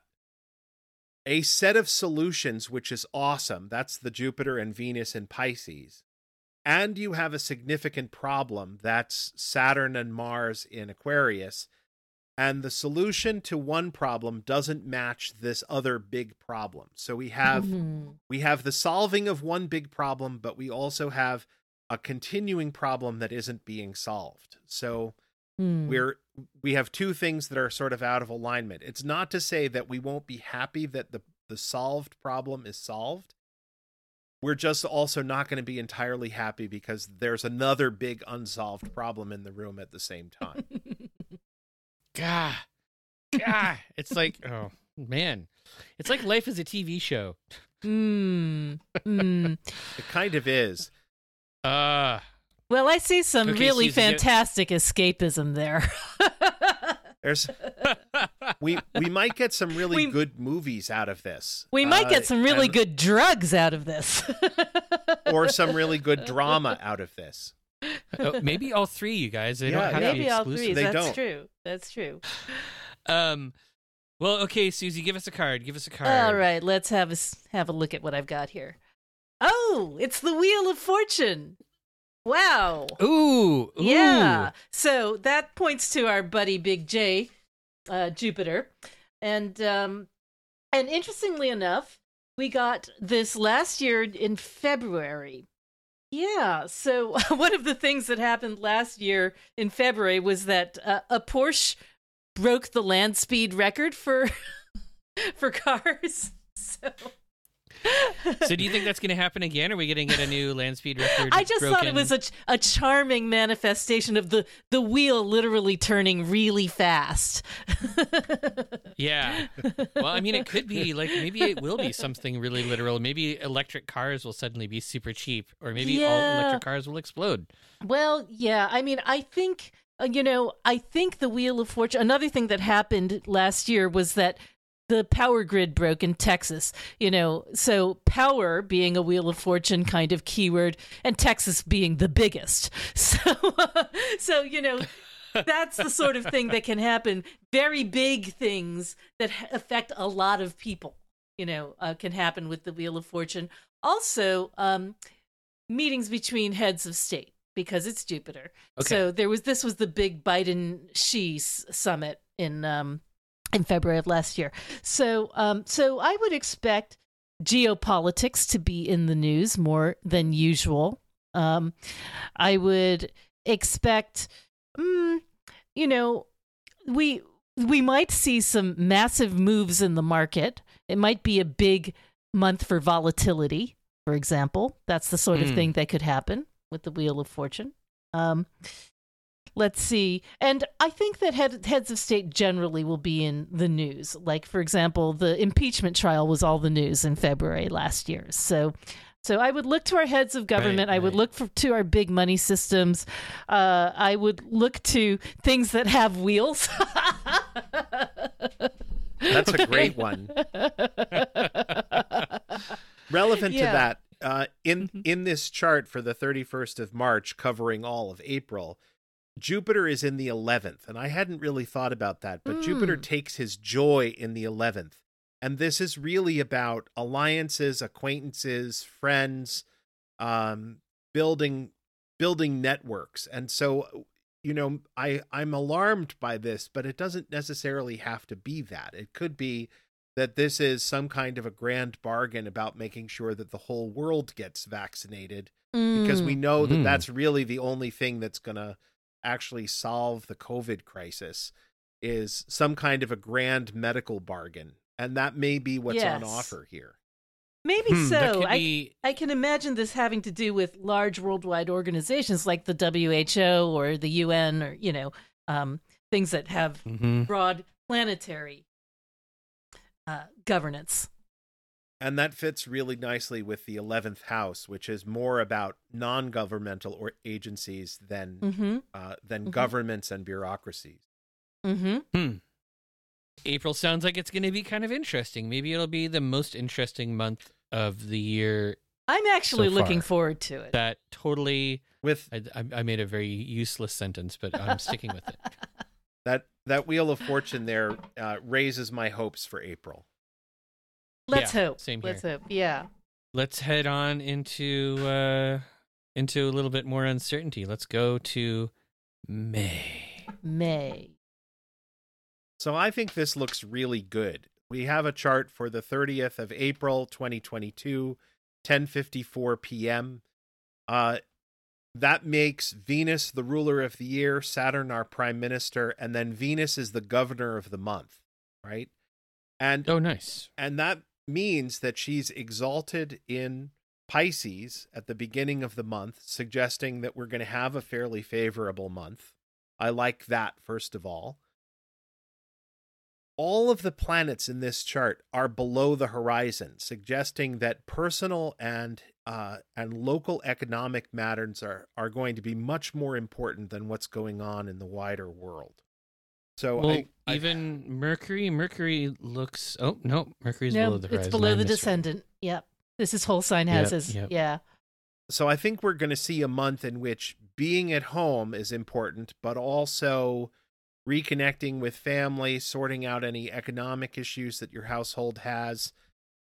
a set of solutions, which is awesome. That's the Jupiter and Venus in Pisces. And you have a significant problem. That's Saturn and Mars in Aquarius. And the solution to one problem doesn't match this other big problem. So we have the solving of one big problem, but we also have a continuing problem that isn't being solved. So we have two things that are sort of out of alignment. It's not to say that we won't be happy that the solved problem is solved. We're just also not going to be entirely happy because there's another big unsolved problem in the room at the same time. God, it's like, oh man, it's like life is a TV show. It kind of is. Well, I see some really fantastic escapism there. We might get some really good movies out of this. We might get some really good drugs out of this. Or some really good drama out of this. Oh, maybe all three, you guys. They don't have to be exclusive. That's true. Well, okay, Susie, give us a card. All right, let's have a look at what I've got here. Oh, it's the Wheel of Fortune. Wow. Ooh. Yeah. So that points to our buddy Big J, Jupiter. And interestingly enough, we got this last year in February. Yeah. So one of the things that happened last year in February was that a Porsche broke the land speed record for cars. So... So do you think that's going to happen again? Are we going to get a new land speed record? I just thought it was a charming manifestation of the wheel literally turning really fast. Yeah. Well, I mean, it could be like maybe it will be something really literal. Maybe electric cars will suddenly be super cheap, or maybe all electric cars will explode. Well, yeah. I mean, I think you know, I think the Wheel of Fortune, another thing that happened last year was that the power grid broke in Texas, you know, so power being a Wheel of Fortune kind of keyword and Texas being the biggest. So you know, that's the sort of thing that can happen. Very big things that affect a lot of people, you know, can happen with the Wheel of Fortune. Also, meetings between heads of state, because it's Jupiter. Okay. So this was the big Biden-Xi summit in February of last year. So I would expect geopolitics to be in the news more than usual. I would expect, you know, we might see some massive moves in the market. It might be a big month for volatility, for example. That's the sort of thing that could happen with the Wheel of Fortune. Let's see. And I think that heads of state generally will be in the news. Like, for example, the impeachment trial was all the news in February last year. So I would look to our heads of government. Right. I would look to our big money systems. I would look to things that have wheels. That's a great one. Relevant to that, in this chart for the 31st of March, covering all of April, Jupiter is in the 11th, and I hadn't really thought about that, but Jupiter takes his joy in the 11th, and this is really about alliances, acquaintances, friends, building networks. And so, you know, I'm alarmed by this, but it doesn't necessarily have to be that. It could be that this is some kind of a grand bargain about making sure that the whole world gets vaccinated, because we know that that's really the only thing that's going to actually solve the COVID crisis, is some kind of a grand medical bargain. And that may be what's on offer here. Maybe so. I can imagine this having to do with large worldwide organizations like the WHO or the UN, or, you know, things that have broad planetary governance. And that fits really nicely with the 11th house, which is more about non-governmental or agencies than governments and bureaucracies. April sounds like it's going to be kind of interesting. Maybe it'll be the most interesting month of the year. I'm actually looking forward to it. That totally. I made a very useless sentence, but I'm sticking with it. That Wheel of Fortune there raises my hopes for April. Let's hope. Same here. Let's hope. Yeah. Let's head on into a little bit more uncertainty. Let's go to May. So I think this looks really good. We have a chart for the 30th of April, 2022, 10:54 p.m. That makes Venus the ruler of the year, Saturn our prime minister, and then Venus is the governor of the month, right? And oh, nice. And that means that she's exalted in Pisces at the beginning of the month, suggesting that we're going to have a fairly favorable month. I like that, first of all. All of the planets in this chart are below the horizon, suggesting that personal and local economic matters are going to be much more important than what's going on in the wider world. So Mercury looks. Oh no, Mercury's below the horizon. It's below the descendant. Right. Yep, this is whole sign houses. Yep. Yeah. So I think we're going to see a month in which being at home is important, but also reconnecting with family, sorting out any economic issues that your household has,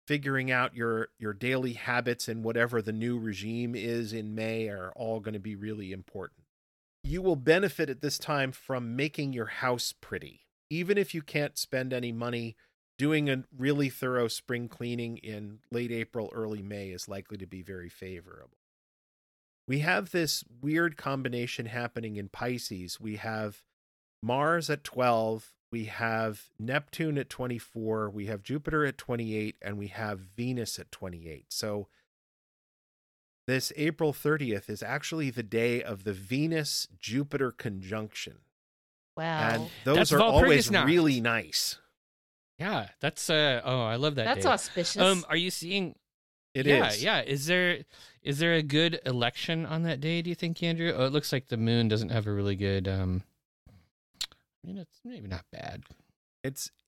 figuring out your daily habits, and whatever the new regime is in May are all going to be really important. You will benefit at this time from making your house pretty. Even if you can't spend any money, doing a really thorough spring cleaning in late April, early May is likely to be very favorable. We have this weird combination happening in Pisces. We have Mars at 12, we have Neptune at 24, we have Jupiter at 28, and we have Venus at 28. So this April 30th is actually the day of the Venus-Jupiter conjunction. Wow. And those are always really nice. Yeah, that's I love that. That's auspicious. Are you seeing it is. Yeah, is there a good election on that day, do you think, Andrew? Oh, it looks like the moon doesn't have a really good mean, it's maybe not bad.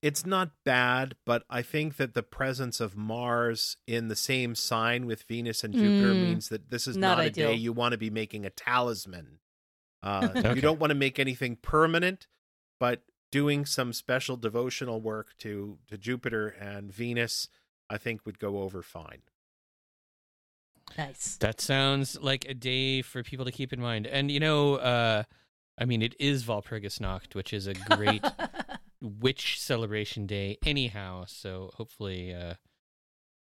It's not bad, but I think that the presence of Mars in the same sign with Venus and Jupiter means that this is not a day you want to be making a talisman. Okay. You don't want to make anything permanent, but doing some special devotional work to Jupiter and Venus, I think would go over fine. Nice. That sounds like a day for people to keep in mind. And, you know, I mean, it is Walpurgisnacht, which is a great witch celebration day anyhow. So hopefully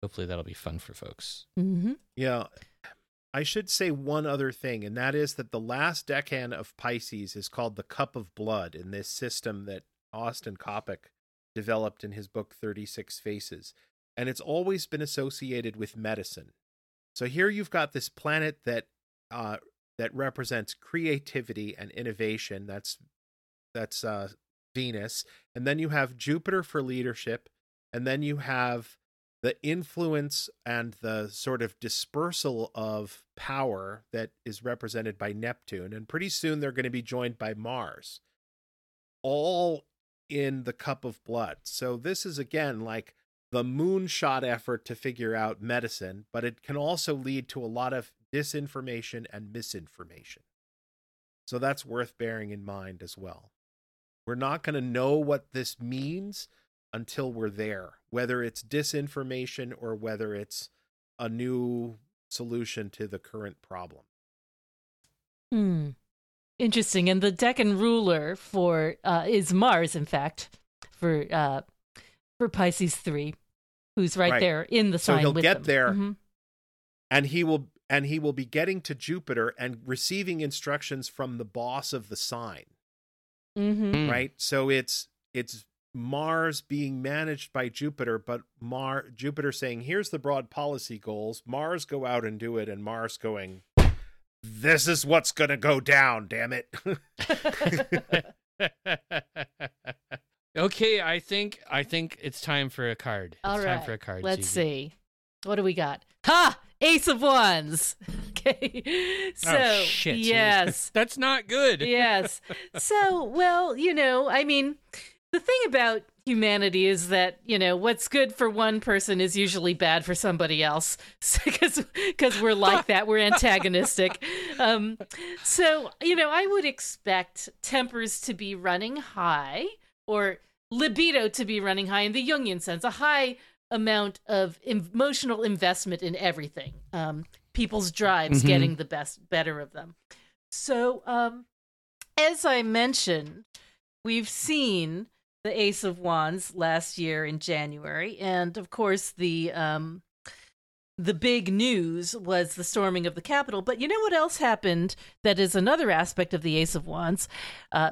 that'll be fun for folks. Mm-hmm. Yeah. I should say one other thing, and that is that the last decan of Pisces is called the Cup of Blood in this system that Austin Coppock developed in his book 36 Faces. And it's always been associated with medicine. So here you've got this planet that that represents creativity and innovation. That's Venus. And then you have Jupiter for leadership. And then you have the influence and the sort of dispersal of power that is represented by Neptune. And pretty soon they're going to be joined by Mars, all in the Cup of Blood. So this is, again, like the moonshot effort to figure out medicine, but it can also lead to a lot of disinformation and misinformation. So that's worth bearing in mind as well. We're not going to know what this means until we're there, whether it's disinformation or whether it's a new solution to the current problem. Interesting. And the Decan ruler for is Mars, in fact, for Pisces 3, who's right there in the sign. So he'll with get them. There, mm-hmm. and he will be getting to Jupiter and receiving instructions from the boss of the sign. Mm-hmm. Right. So it's Mars being managed by Jupiter, but Jupiter saying, here's the broad policy goals, Mars go out and do it, and Mars going, this is what's gonna go down, damn it. Okay, I think it's time for a card. Let's see. What do we got? Ha! Ace of Wands. Okay. So, oh, shit. Yes. That's not good. Yes. So, well, you know, I mean, the thing about humanity is that, you know, what's good for one person is usually bad for somebody else, because we're like that. We're antagonistic. So, you know, I would expect tempers to be running high, or libido to be running high in the Jungian sense, a high amount of emotional investment in everything. People's drives getting the better of them. So, as I mentioned, we've seen the Ace of Wands last year in January, and of course the big news was the storming of the Capitol. But you know what else happened that is another aspect of the Ace of Wands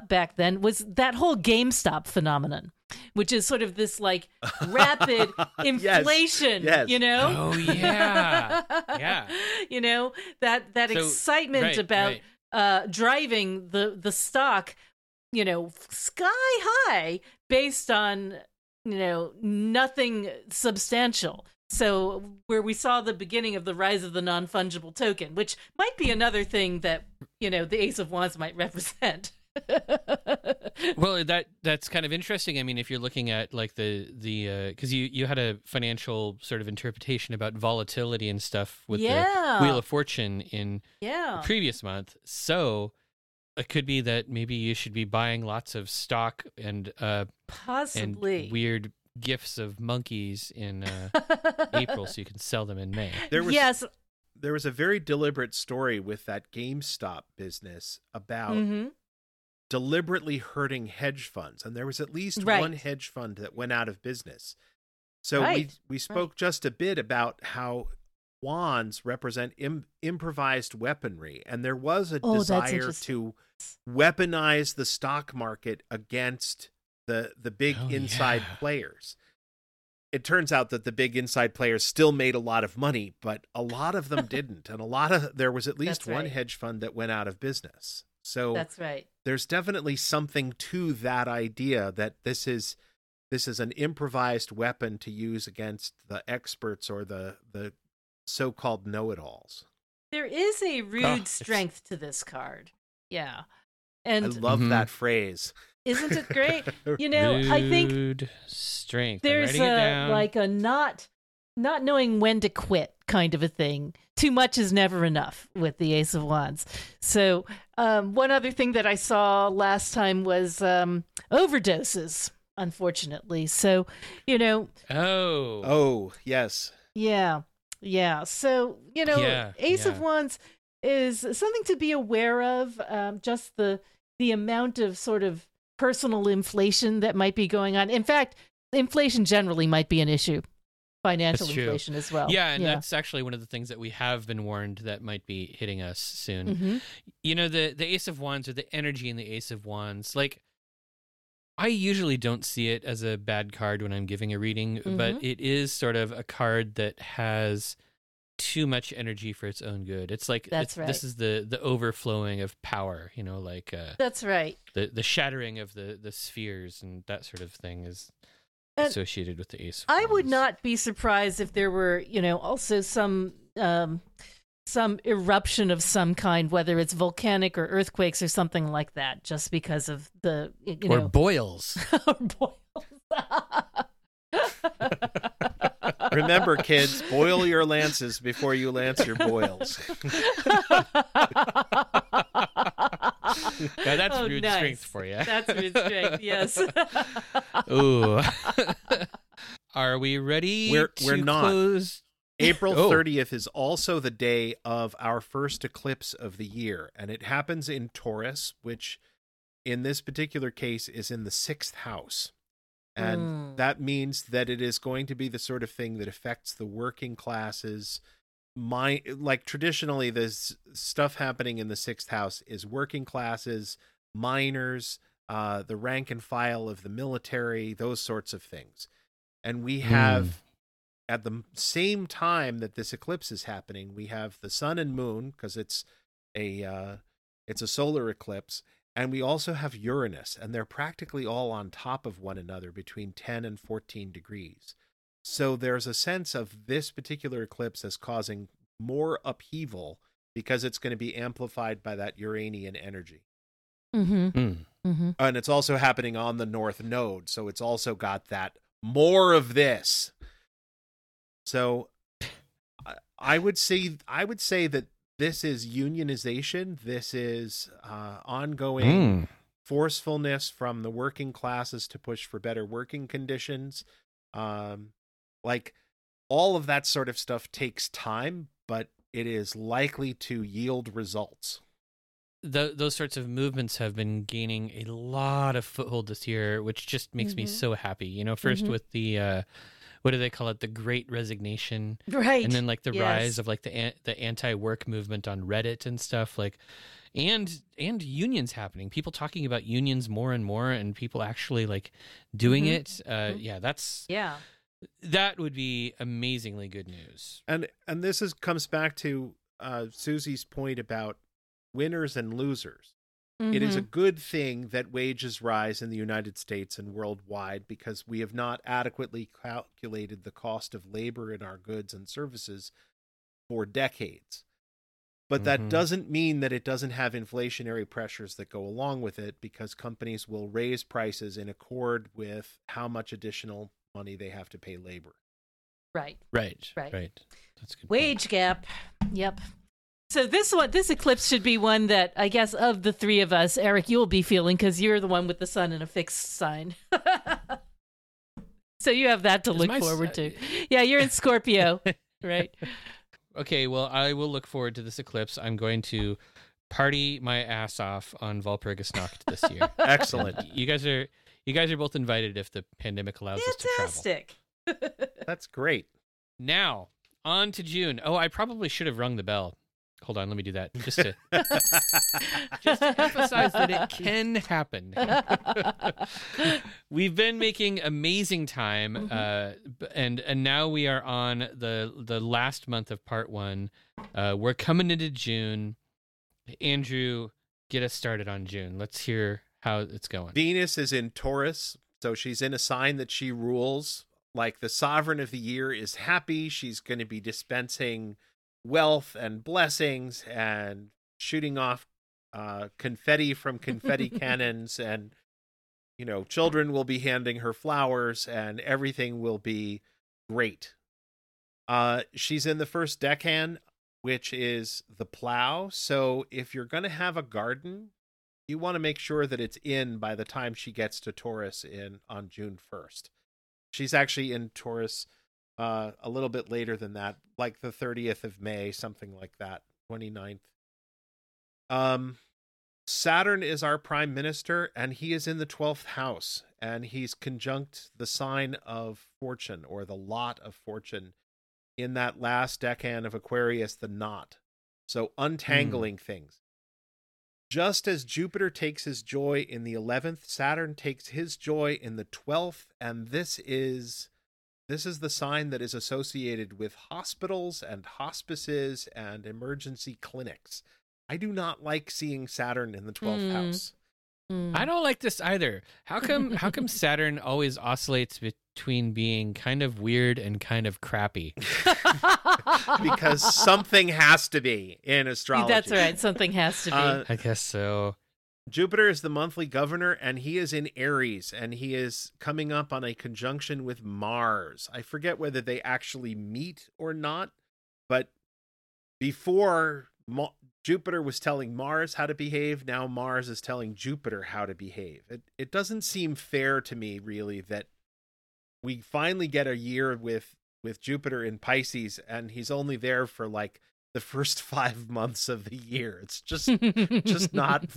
back then was that whole GameStop phenomenon, which is sort of this like rapid inflation, yes. You know? Oh yeah. Yeah. You know, that so, excitement about driving the stock, you know, sky high based on, you know, nothing substantial. So where we saw the beginning of the rise of the non-fungible token, which might be another thing that, you know, the Ace of Wands might represent. Well, that's kind of interesting. I mean, if you're looking at like the because you had a financial sort of interpretation about volatility and stuff with the Wheel of Fortune in the previous month. So it could be that maybe you should be buying lots of stock and possibly and weird gifts of monkeys in April, so you can sell them in May. There was a very deliberate story with that GameStop business about deliberately hurting hedge funds, and there was at least one hedge fund that went out of business. So we spoke just a bit about how wands represent improvised weaponry, and there was a desire to weaponize the stock market against the big inside players. It turns out that the big inside players still made a lot of money, but a lot of them didn't, and there was at least one hedge fund that went out of business. So that's right. There's definitely something to that idea that this is an improvised weapon to use against the experts or the so-called know-it-alls. There is a rude strength to this card. Yeah. And I love that phrase. Isn't it great? You know, I think strength. There's a not knowing when to quit kind of a thing. Too much is never enough with the Ace of Wands. So one other thing that I saw last time was overdoses, unfortunately. So, you know. Oh, yes. Yeah. So, you know, Ace of Wands is something to be aware of, just the amount of sort of personal inflation that might be going on. In fact, inflation generally might be an issue. Financial inflation as well. Yeah, and that's actually one of the things that we have been warned that might be hitting us soon. Mm-hmm. You know, the Ace of Wands, or the energy in the Ace of Wands, like, I usually don't see it as a bad card when I'm giving a reading, mm-hmm. but it is sort of a card that has too much energy for its own good. It's like, this is the overflowing of power, you know, like... that's right. The shattering of the spheres and that sort of thing is... associated with the Ace of Wands. I would not be surprised if there were, you know, also some eruption of some kind, whether it's volcanic or earthquakes or something like that, just because of the, you know. Or boils. Or boils. Remember, kids, boil your lances before you lance your boils. Now that's rude strength for you. That's rude strength, yes. Ooh. Are we ready? We're not. Close? April 30th is also the day of our first eclipse of the year, and it happens in Taurus, which in this particular case is in the 6th house. And that means that it is going to be the sort of thing that affects the working classes. Like traditionally, this stuff happening in the 6th house is working classes, miners, the rank and file of the military, those sorts of things. And we have, at the same time that this eclipse is happening, we have the Sun and Moon, because it's a solar eclipse, and we also have Uranus, and they're practically all on top of one another between 10 and 14 degrees. So there's a sense of this particular eclipse as causing more upheaval because it's going to be amplified by that Uranian energy. Mm-hmm. Mm-hmm. And it's also happening on the North Node, so it's also got that more of this. So I would say that this is unionization. This is ongoing forcefulness from the working classes to push for better working conditions. Like all of that sort of stuff takes time, but it is likely to yield results. Those sorts of movements have been gaining a lot of foothold this year, which just makes me so happy. You know, first with the what do they call it? The Great Resignation, right? And then like the rise of like the anti-work movement on Reddit and stuff, like, and unions happening. People talking about unions more and more, and people actually like doing it. That would be amazingly good news. And this comes back to Susie's point about winners and losers. Mm-hmm. It is a good thing that wages rise in the United States and worldwide because we have not adequately calculated the cost of labor in our goods and services for decades. But that doesn't mean that it doesn't have inflationary pressures that go along with it, because companies will raise prices in accord with how much additional money they have to pay labor. Right. That's a good wage point. Gap. Yep. So this eclipse should be one that, I guess, of the three of us, Eric, you'll be feeling, because you're the one with the sun in a fixed sign. So you have that to look forward to. Yeah, you're in Scorpio, right? Okay, well, I will look forward to this eclipse. I'm going to party my ass off on Walpurgisnacht this year. Excellent. You guys are both invited if the pandemic allows us to travel. Fantastic. That's great. Now, on to June. Oh, I probably should have rung the bell. Hold on, let me do that just to emphasize that it can happen. We've been making amazing time, and now we are on the last month of part one. We're coming into June. Andrew, get us started on June. Let's hear how it's going. Venus is in Taurus, so she's in a sign that she rules. Like the sovereign of the year is happy. She's going to be dispensing wealth and blessings and shooting off confetti from confetti cannons and you know, children will be handing her flowers and everything will be great. She's in the first decan, which is the plow. So if you're going to have a garden, you want to make sure that it's in by the time she gets to Taurus on June 1st. She's actually in Taurus a little bit later than that, like the 30th of May, something like that, 29th. Saturn is our prime minister, and he is in the 12th house, and he's conjunct the sign of fortune, or the lot of fortune, in that last decan of Aquarius, the knot. So untangling things. Just as Jupiter takes his joy in the 11th, Saturn takes his joy in the 12th, and this is the sign that is associated with hospitals and hospices and emergency clinics. I do not like seeing Saturn in the 12th house. I don't like this either. How come Saturn always oscillates between being kind of weird and kind of crappy? Because something has to be in astrology. That's right. Something has to be. I guess so. Jupiter is the monthly governor, and he is in Aries, and he is coming up on a conjunction with Mars. I forget whether they actually meet or not, but before Jupiter was telling Mars how to behave. Now Mars is telling Jupiter how to behave. It doesn't seem fair to me, really, that we finally get a year with Jupiter in Pisces, and he's only there for like the first 5 months of the year. It's just not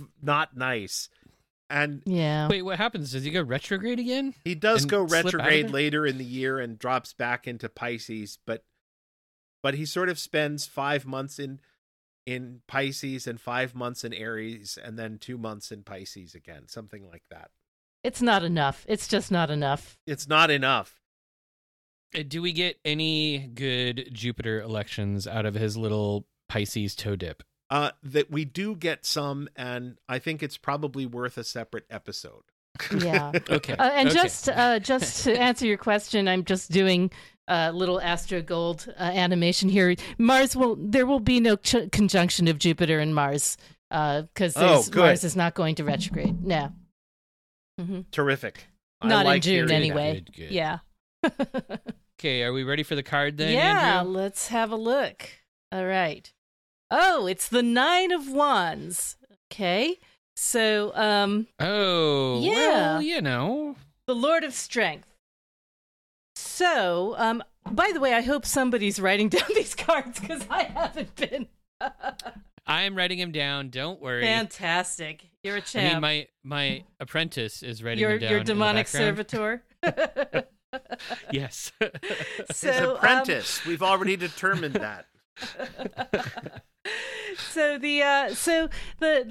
nice. And yeah. Wait, what happens? Does he go retrograde again? He does go retrograde later in the year and drops back into Pisces, but he sort of spends 5 months in Pisces and 5 months in Aries and then 2 months in Pisces again, something like that. It's not enough. It's just not enough. It's not enough. Do we get any good Jupiter elections out of his little Pisces toe dip? That we do get some, and I think it's probably worth a separate episode. Yeah. Okay. Just to answer your question, I'm just doing a little Astro Gold animation here. There will be no conjunction of Jupiter and Mars because Mars is not going to retrograde. No. Mm-hmm. Terrific. Not in June anyway. Good. Yeah. Okay. Are we ready for the card then? Yeah. Andrew? Let's have a look. All right. Oh, it's the Nine of Wands. Okay. So, well, you know, the Lord of Strength. So, by the way, I hope somebody's writing down these cards because I haven't been. I am writing them down. Don't worry. Fantastic. You're a champ. I mean, my apprentice is writing them down. Your demonic servitor. Yes. So, his apprentice. We've already determined that. So the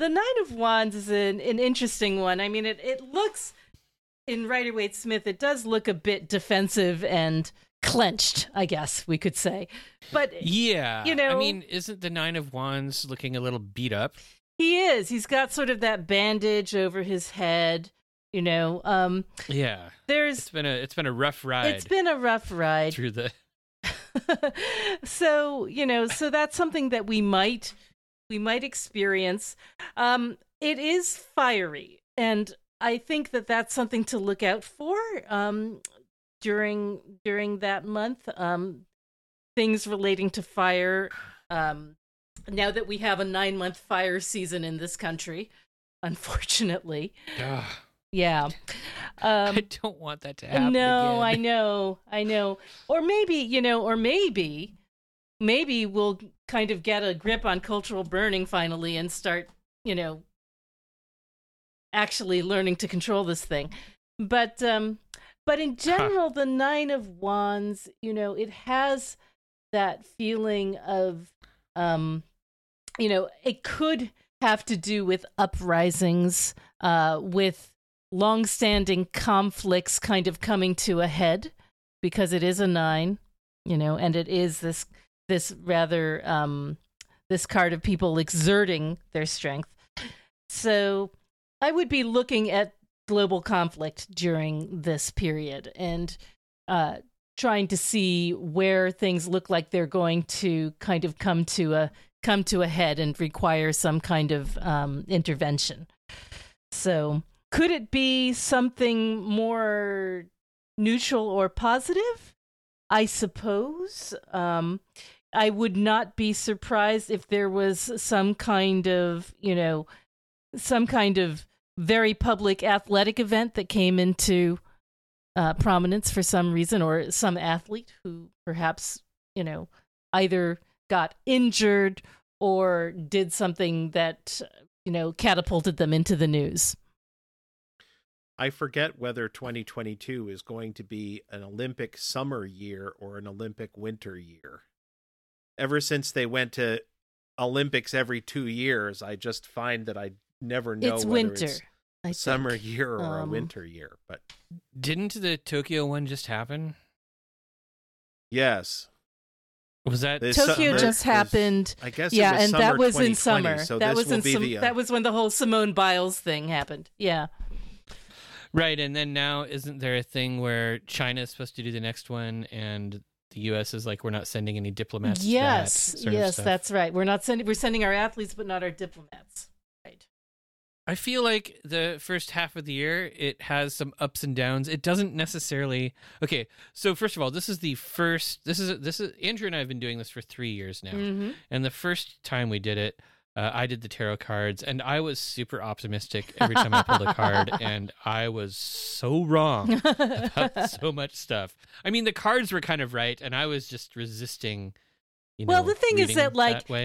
Nine of Wands is an interesting one. I mean, it looks, in Rider-Waite-Smith, it does look a bit defensive and clenched, I guess we could say. But yeah, you know, I mean, isn't the Nine of Wands looking a little beat up? He is. He's got sort of that bandage over his head. You know, yeah. It's been a rough ride. It's been a rough ride through the. So, you know, so that's something that we might experience. It is fiery, and I think that that's something to look out for during that month. Things relating to fire. Now that we have a 9-month fire season in this country, unfortunately. Ugh. Yeah. I don't want that to happen. No, again. I know. Or maybe, you know, maybe we'll kind of get a grip on cultural burning finally and start, you know, actually learning to control this thing. But in general, the Nine of Wands, you know, it has that feeling of, you know, it could have to do with uprisings, with long-standing conflicts kind of coming to a head, because it is a nine, you know, and it is this rather this card of people exerting their strength. So I would be looking at global conflict during this period and trying to see where things look like they're going to kind of come to a head and require some kind of intervention. So Could it be something more neutral or positive? I suppose. I would not be surprised if there was some kind of, some kind of very public athletic event that came into prominence for some reason, or some athlete who perhaps, either got injured or did something that, catapulted them into the news. I forget whether 2022 is going to be an Olympic summer year or an Olympic winter year. Ever since they went to Olympics every 2 years, I just find that I never know it's whether winter, it's a summer year or a winter year. But didn't the Tokyo one just happen? Yes. Was that Tokyo just happened? I guess. Yeah, and that was in summer. So that was that was when the whole Simone Biles thing happened. Yeah. Right, and then now isn't there a thing where China is supposed to do the next one, and the U.S. is like, we're not sending any diplomats? Yes, to that yes, that's right. We're not sending. We're sending our athletes, but not our diplomats. Right. I feel like the first half of the year it has some ups and downs. It doesn't necessarily. Okay, so first of all, this is the first. This is Andrew and I have been doing this for 3 years now, mm-hmm. and the first time we did it. I did the tarot cards, and I was super optimistic every time I pulled a card, and I was so wrong about so much stuff. I mean, the cards were kind of right, and I was just resisting. Well, the thing is that,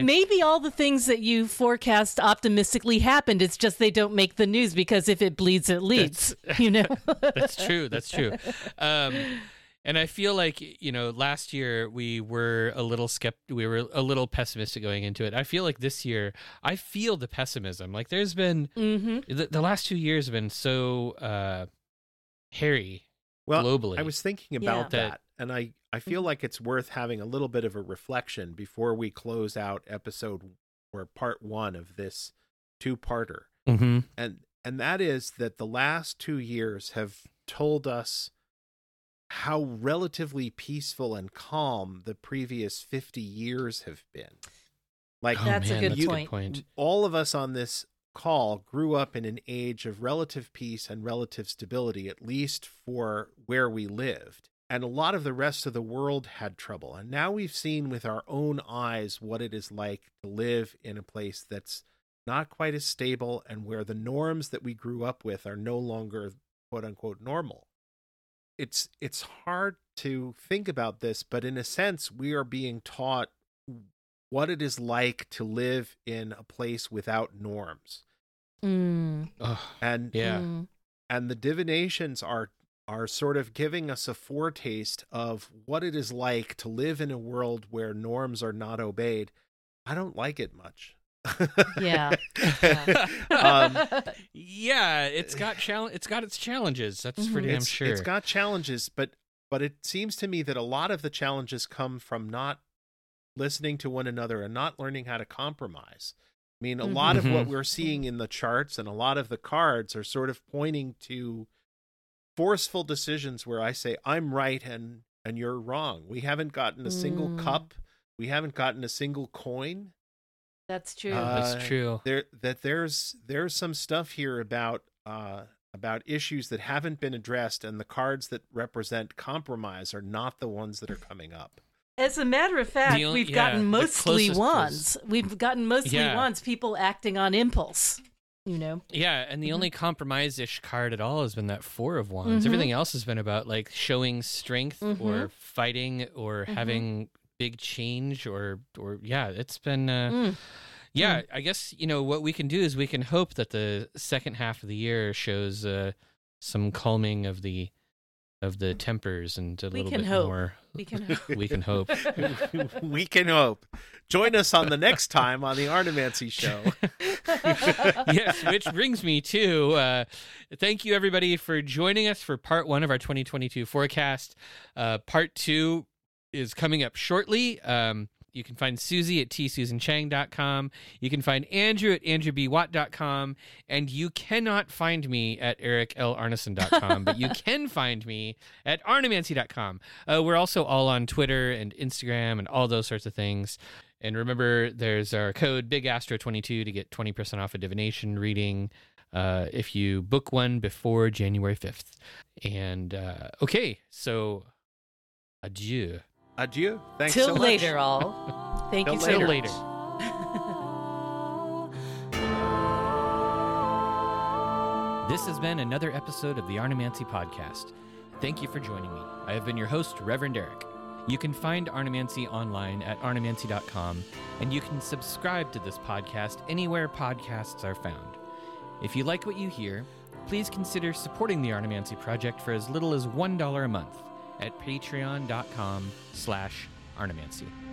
maybe all the things that you forecast optimistically happened. It's just they don't make the news, because if it bleeds, it leads, That's true. And I feel like, last year we were a little pessimistic going into it. I feel like this year I feel the pessimism. Like there's been mm-hmm. the last 2 years have been so hairy globally. I was thinking about that, and I feel like it's worth having a little bit of a reflection before we close out episode or part one of this two-parter. Mm-hmm. And that is that the last 2 years have told us how relatively peaceful and calm the previous 50 years have been. That's a good point. All of us on this call grew up in an age of relative peace and relative stability, at least for where we lived. And a lot of the rest of the world had trouble. And now we've seen with our own eyes what it is like to live in a place that's not quite as stable and where the norms that we grew up with are no longer, quote unquote, normal. It's hard to think about this, but in a sense, we are being taught what it is like to live in a place without norms. Mm. And the divinations are sort of giving us a foretaste of what it is like to live in a world where norms are not obeyed. I don't like it much. It's got its challenges, that's for damn sure. It's got challenges, but it seems to me that a lot of the challenges come from not listening to one another and not learning how to compromise. I mean, a mm-hmm. lot of what we're seeing in the charts and a lot of the cards are sort of pointing to forceful decisions where I say, I'm right and you're wrong. We haven't gotten a single cup. We haven't gotten a single coin. That's true. There's some stuff here about issues that haven't been addressed, and the cards that represent compromise are not the ones that are coming up. As a matter of fact, we've gotten mostly wands. People acting on impulse. Yeah, and the only compromise-ish card at all has been that 4 of Wands. Mm-hmm. Everything else has been about like showing strength mm-hmm. or fighting or mm-hmm. having big change or it's been I guess what we can do is we can hope that the second half of the year shows some calming of the tempers and a little bit more. We can hope. Join us on the next time on the Arnemancy Show. Yes, which brings me to thank you everybody for joining us for part one of our 2022 forecast. Part two is coming up shortly. You can find Susie at t.susanchang.com. You can find Andrew at andrewbwatt.com. And you cannot find me at ericlarneson.com, but you can find me at arnemancy.com. We're also all on Twitter and Instagram and all those sorts of things. And remember, there's our code BIGASTRO22 to get 20% off a divination reading. if you book one before January 5th. And okay, so adieu. Adieu. Thanks so much. Till later, all. Thank you so much. Till later. This has been another episode of the Arnemancy Podcast. Thank you for joining me. I have been your host, Reverend Eric. You can find Arnemancy online at arnemancy.com, and you can subscribe to this podcast anywhere podcasts are found. If you like what you hear, please consider supporting the Arnemancy Project for as little as $1 a month at patreon.com/arnemancy.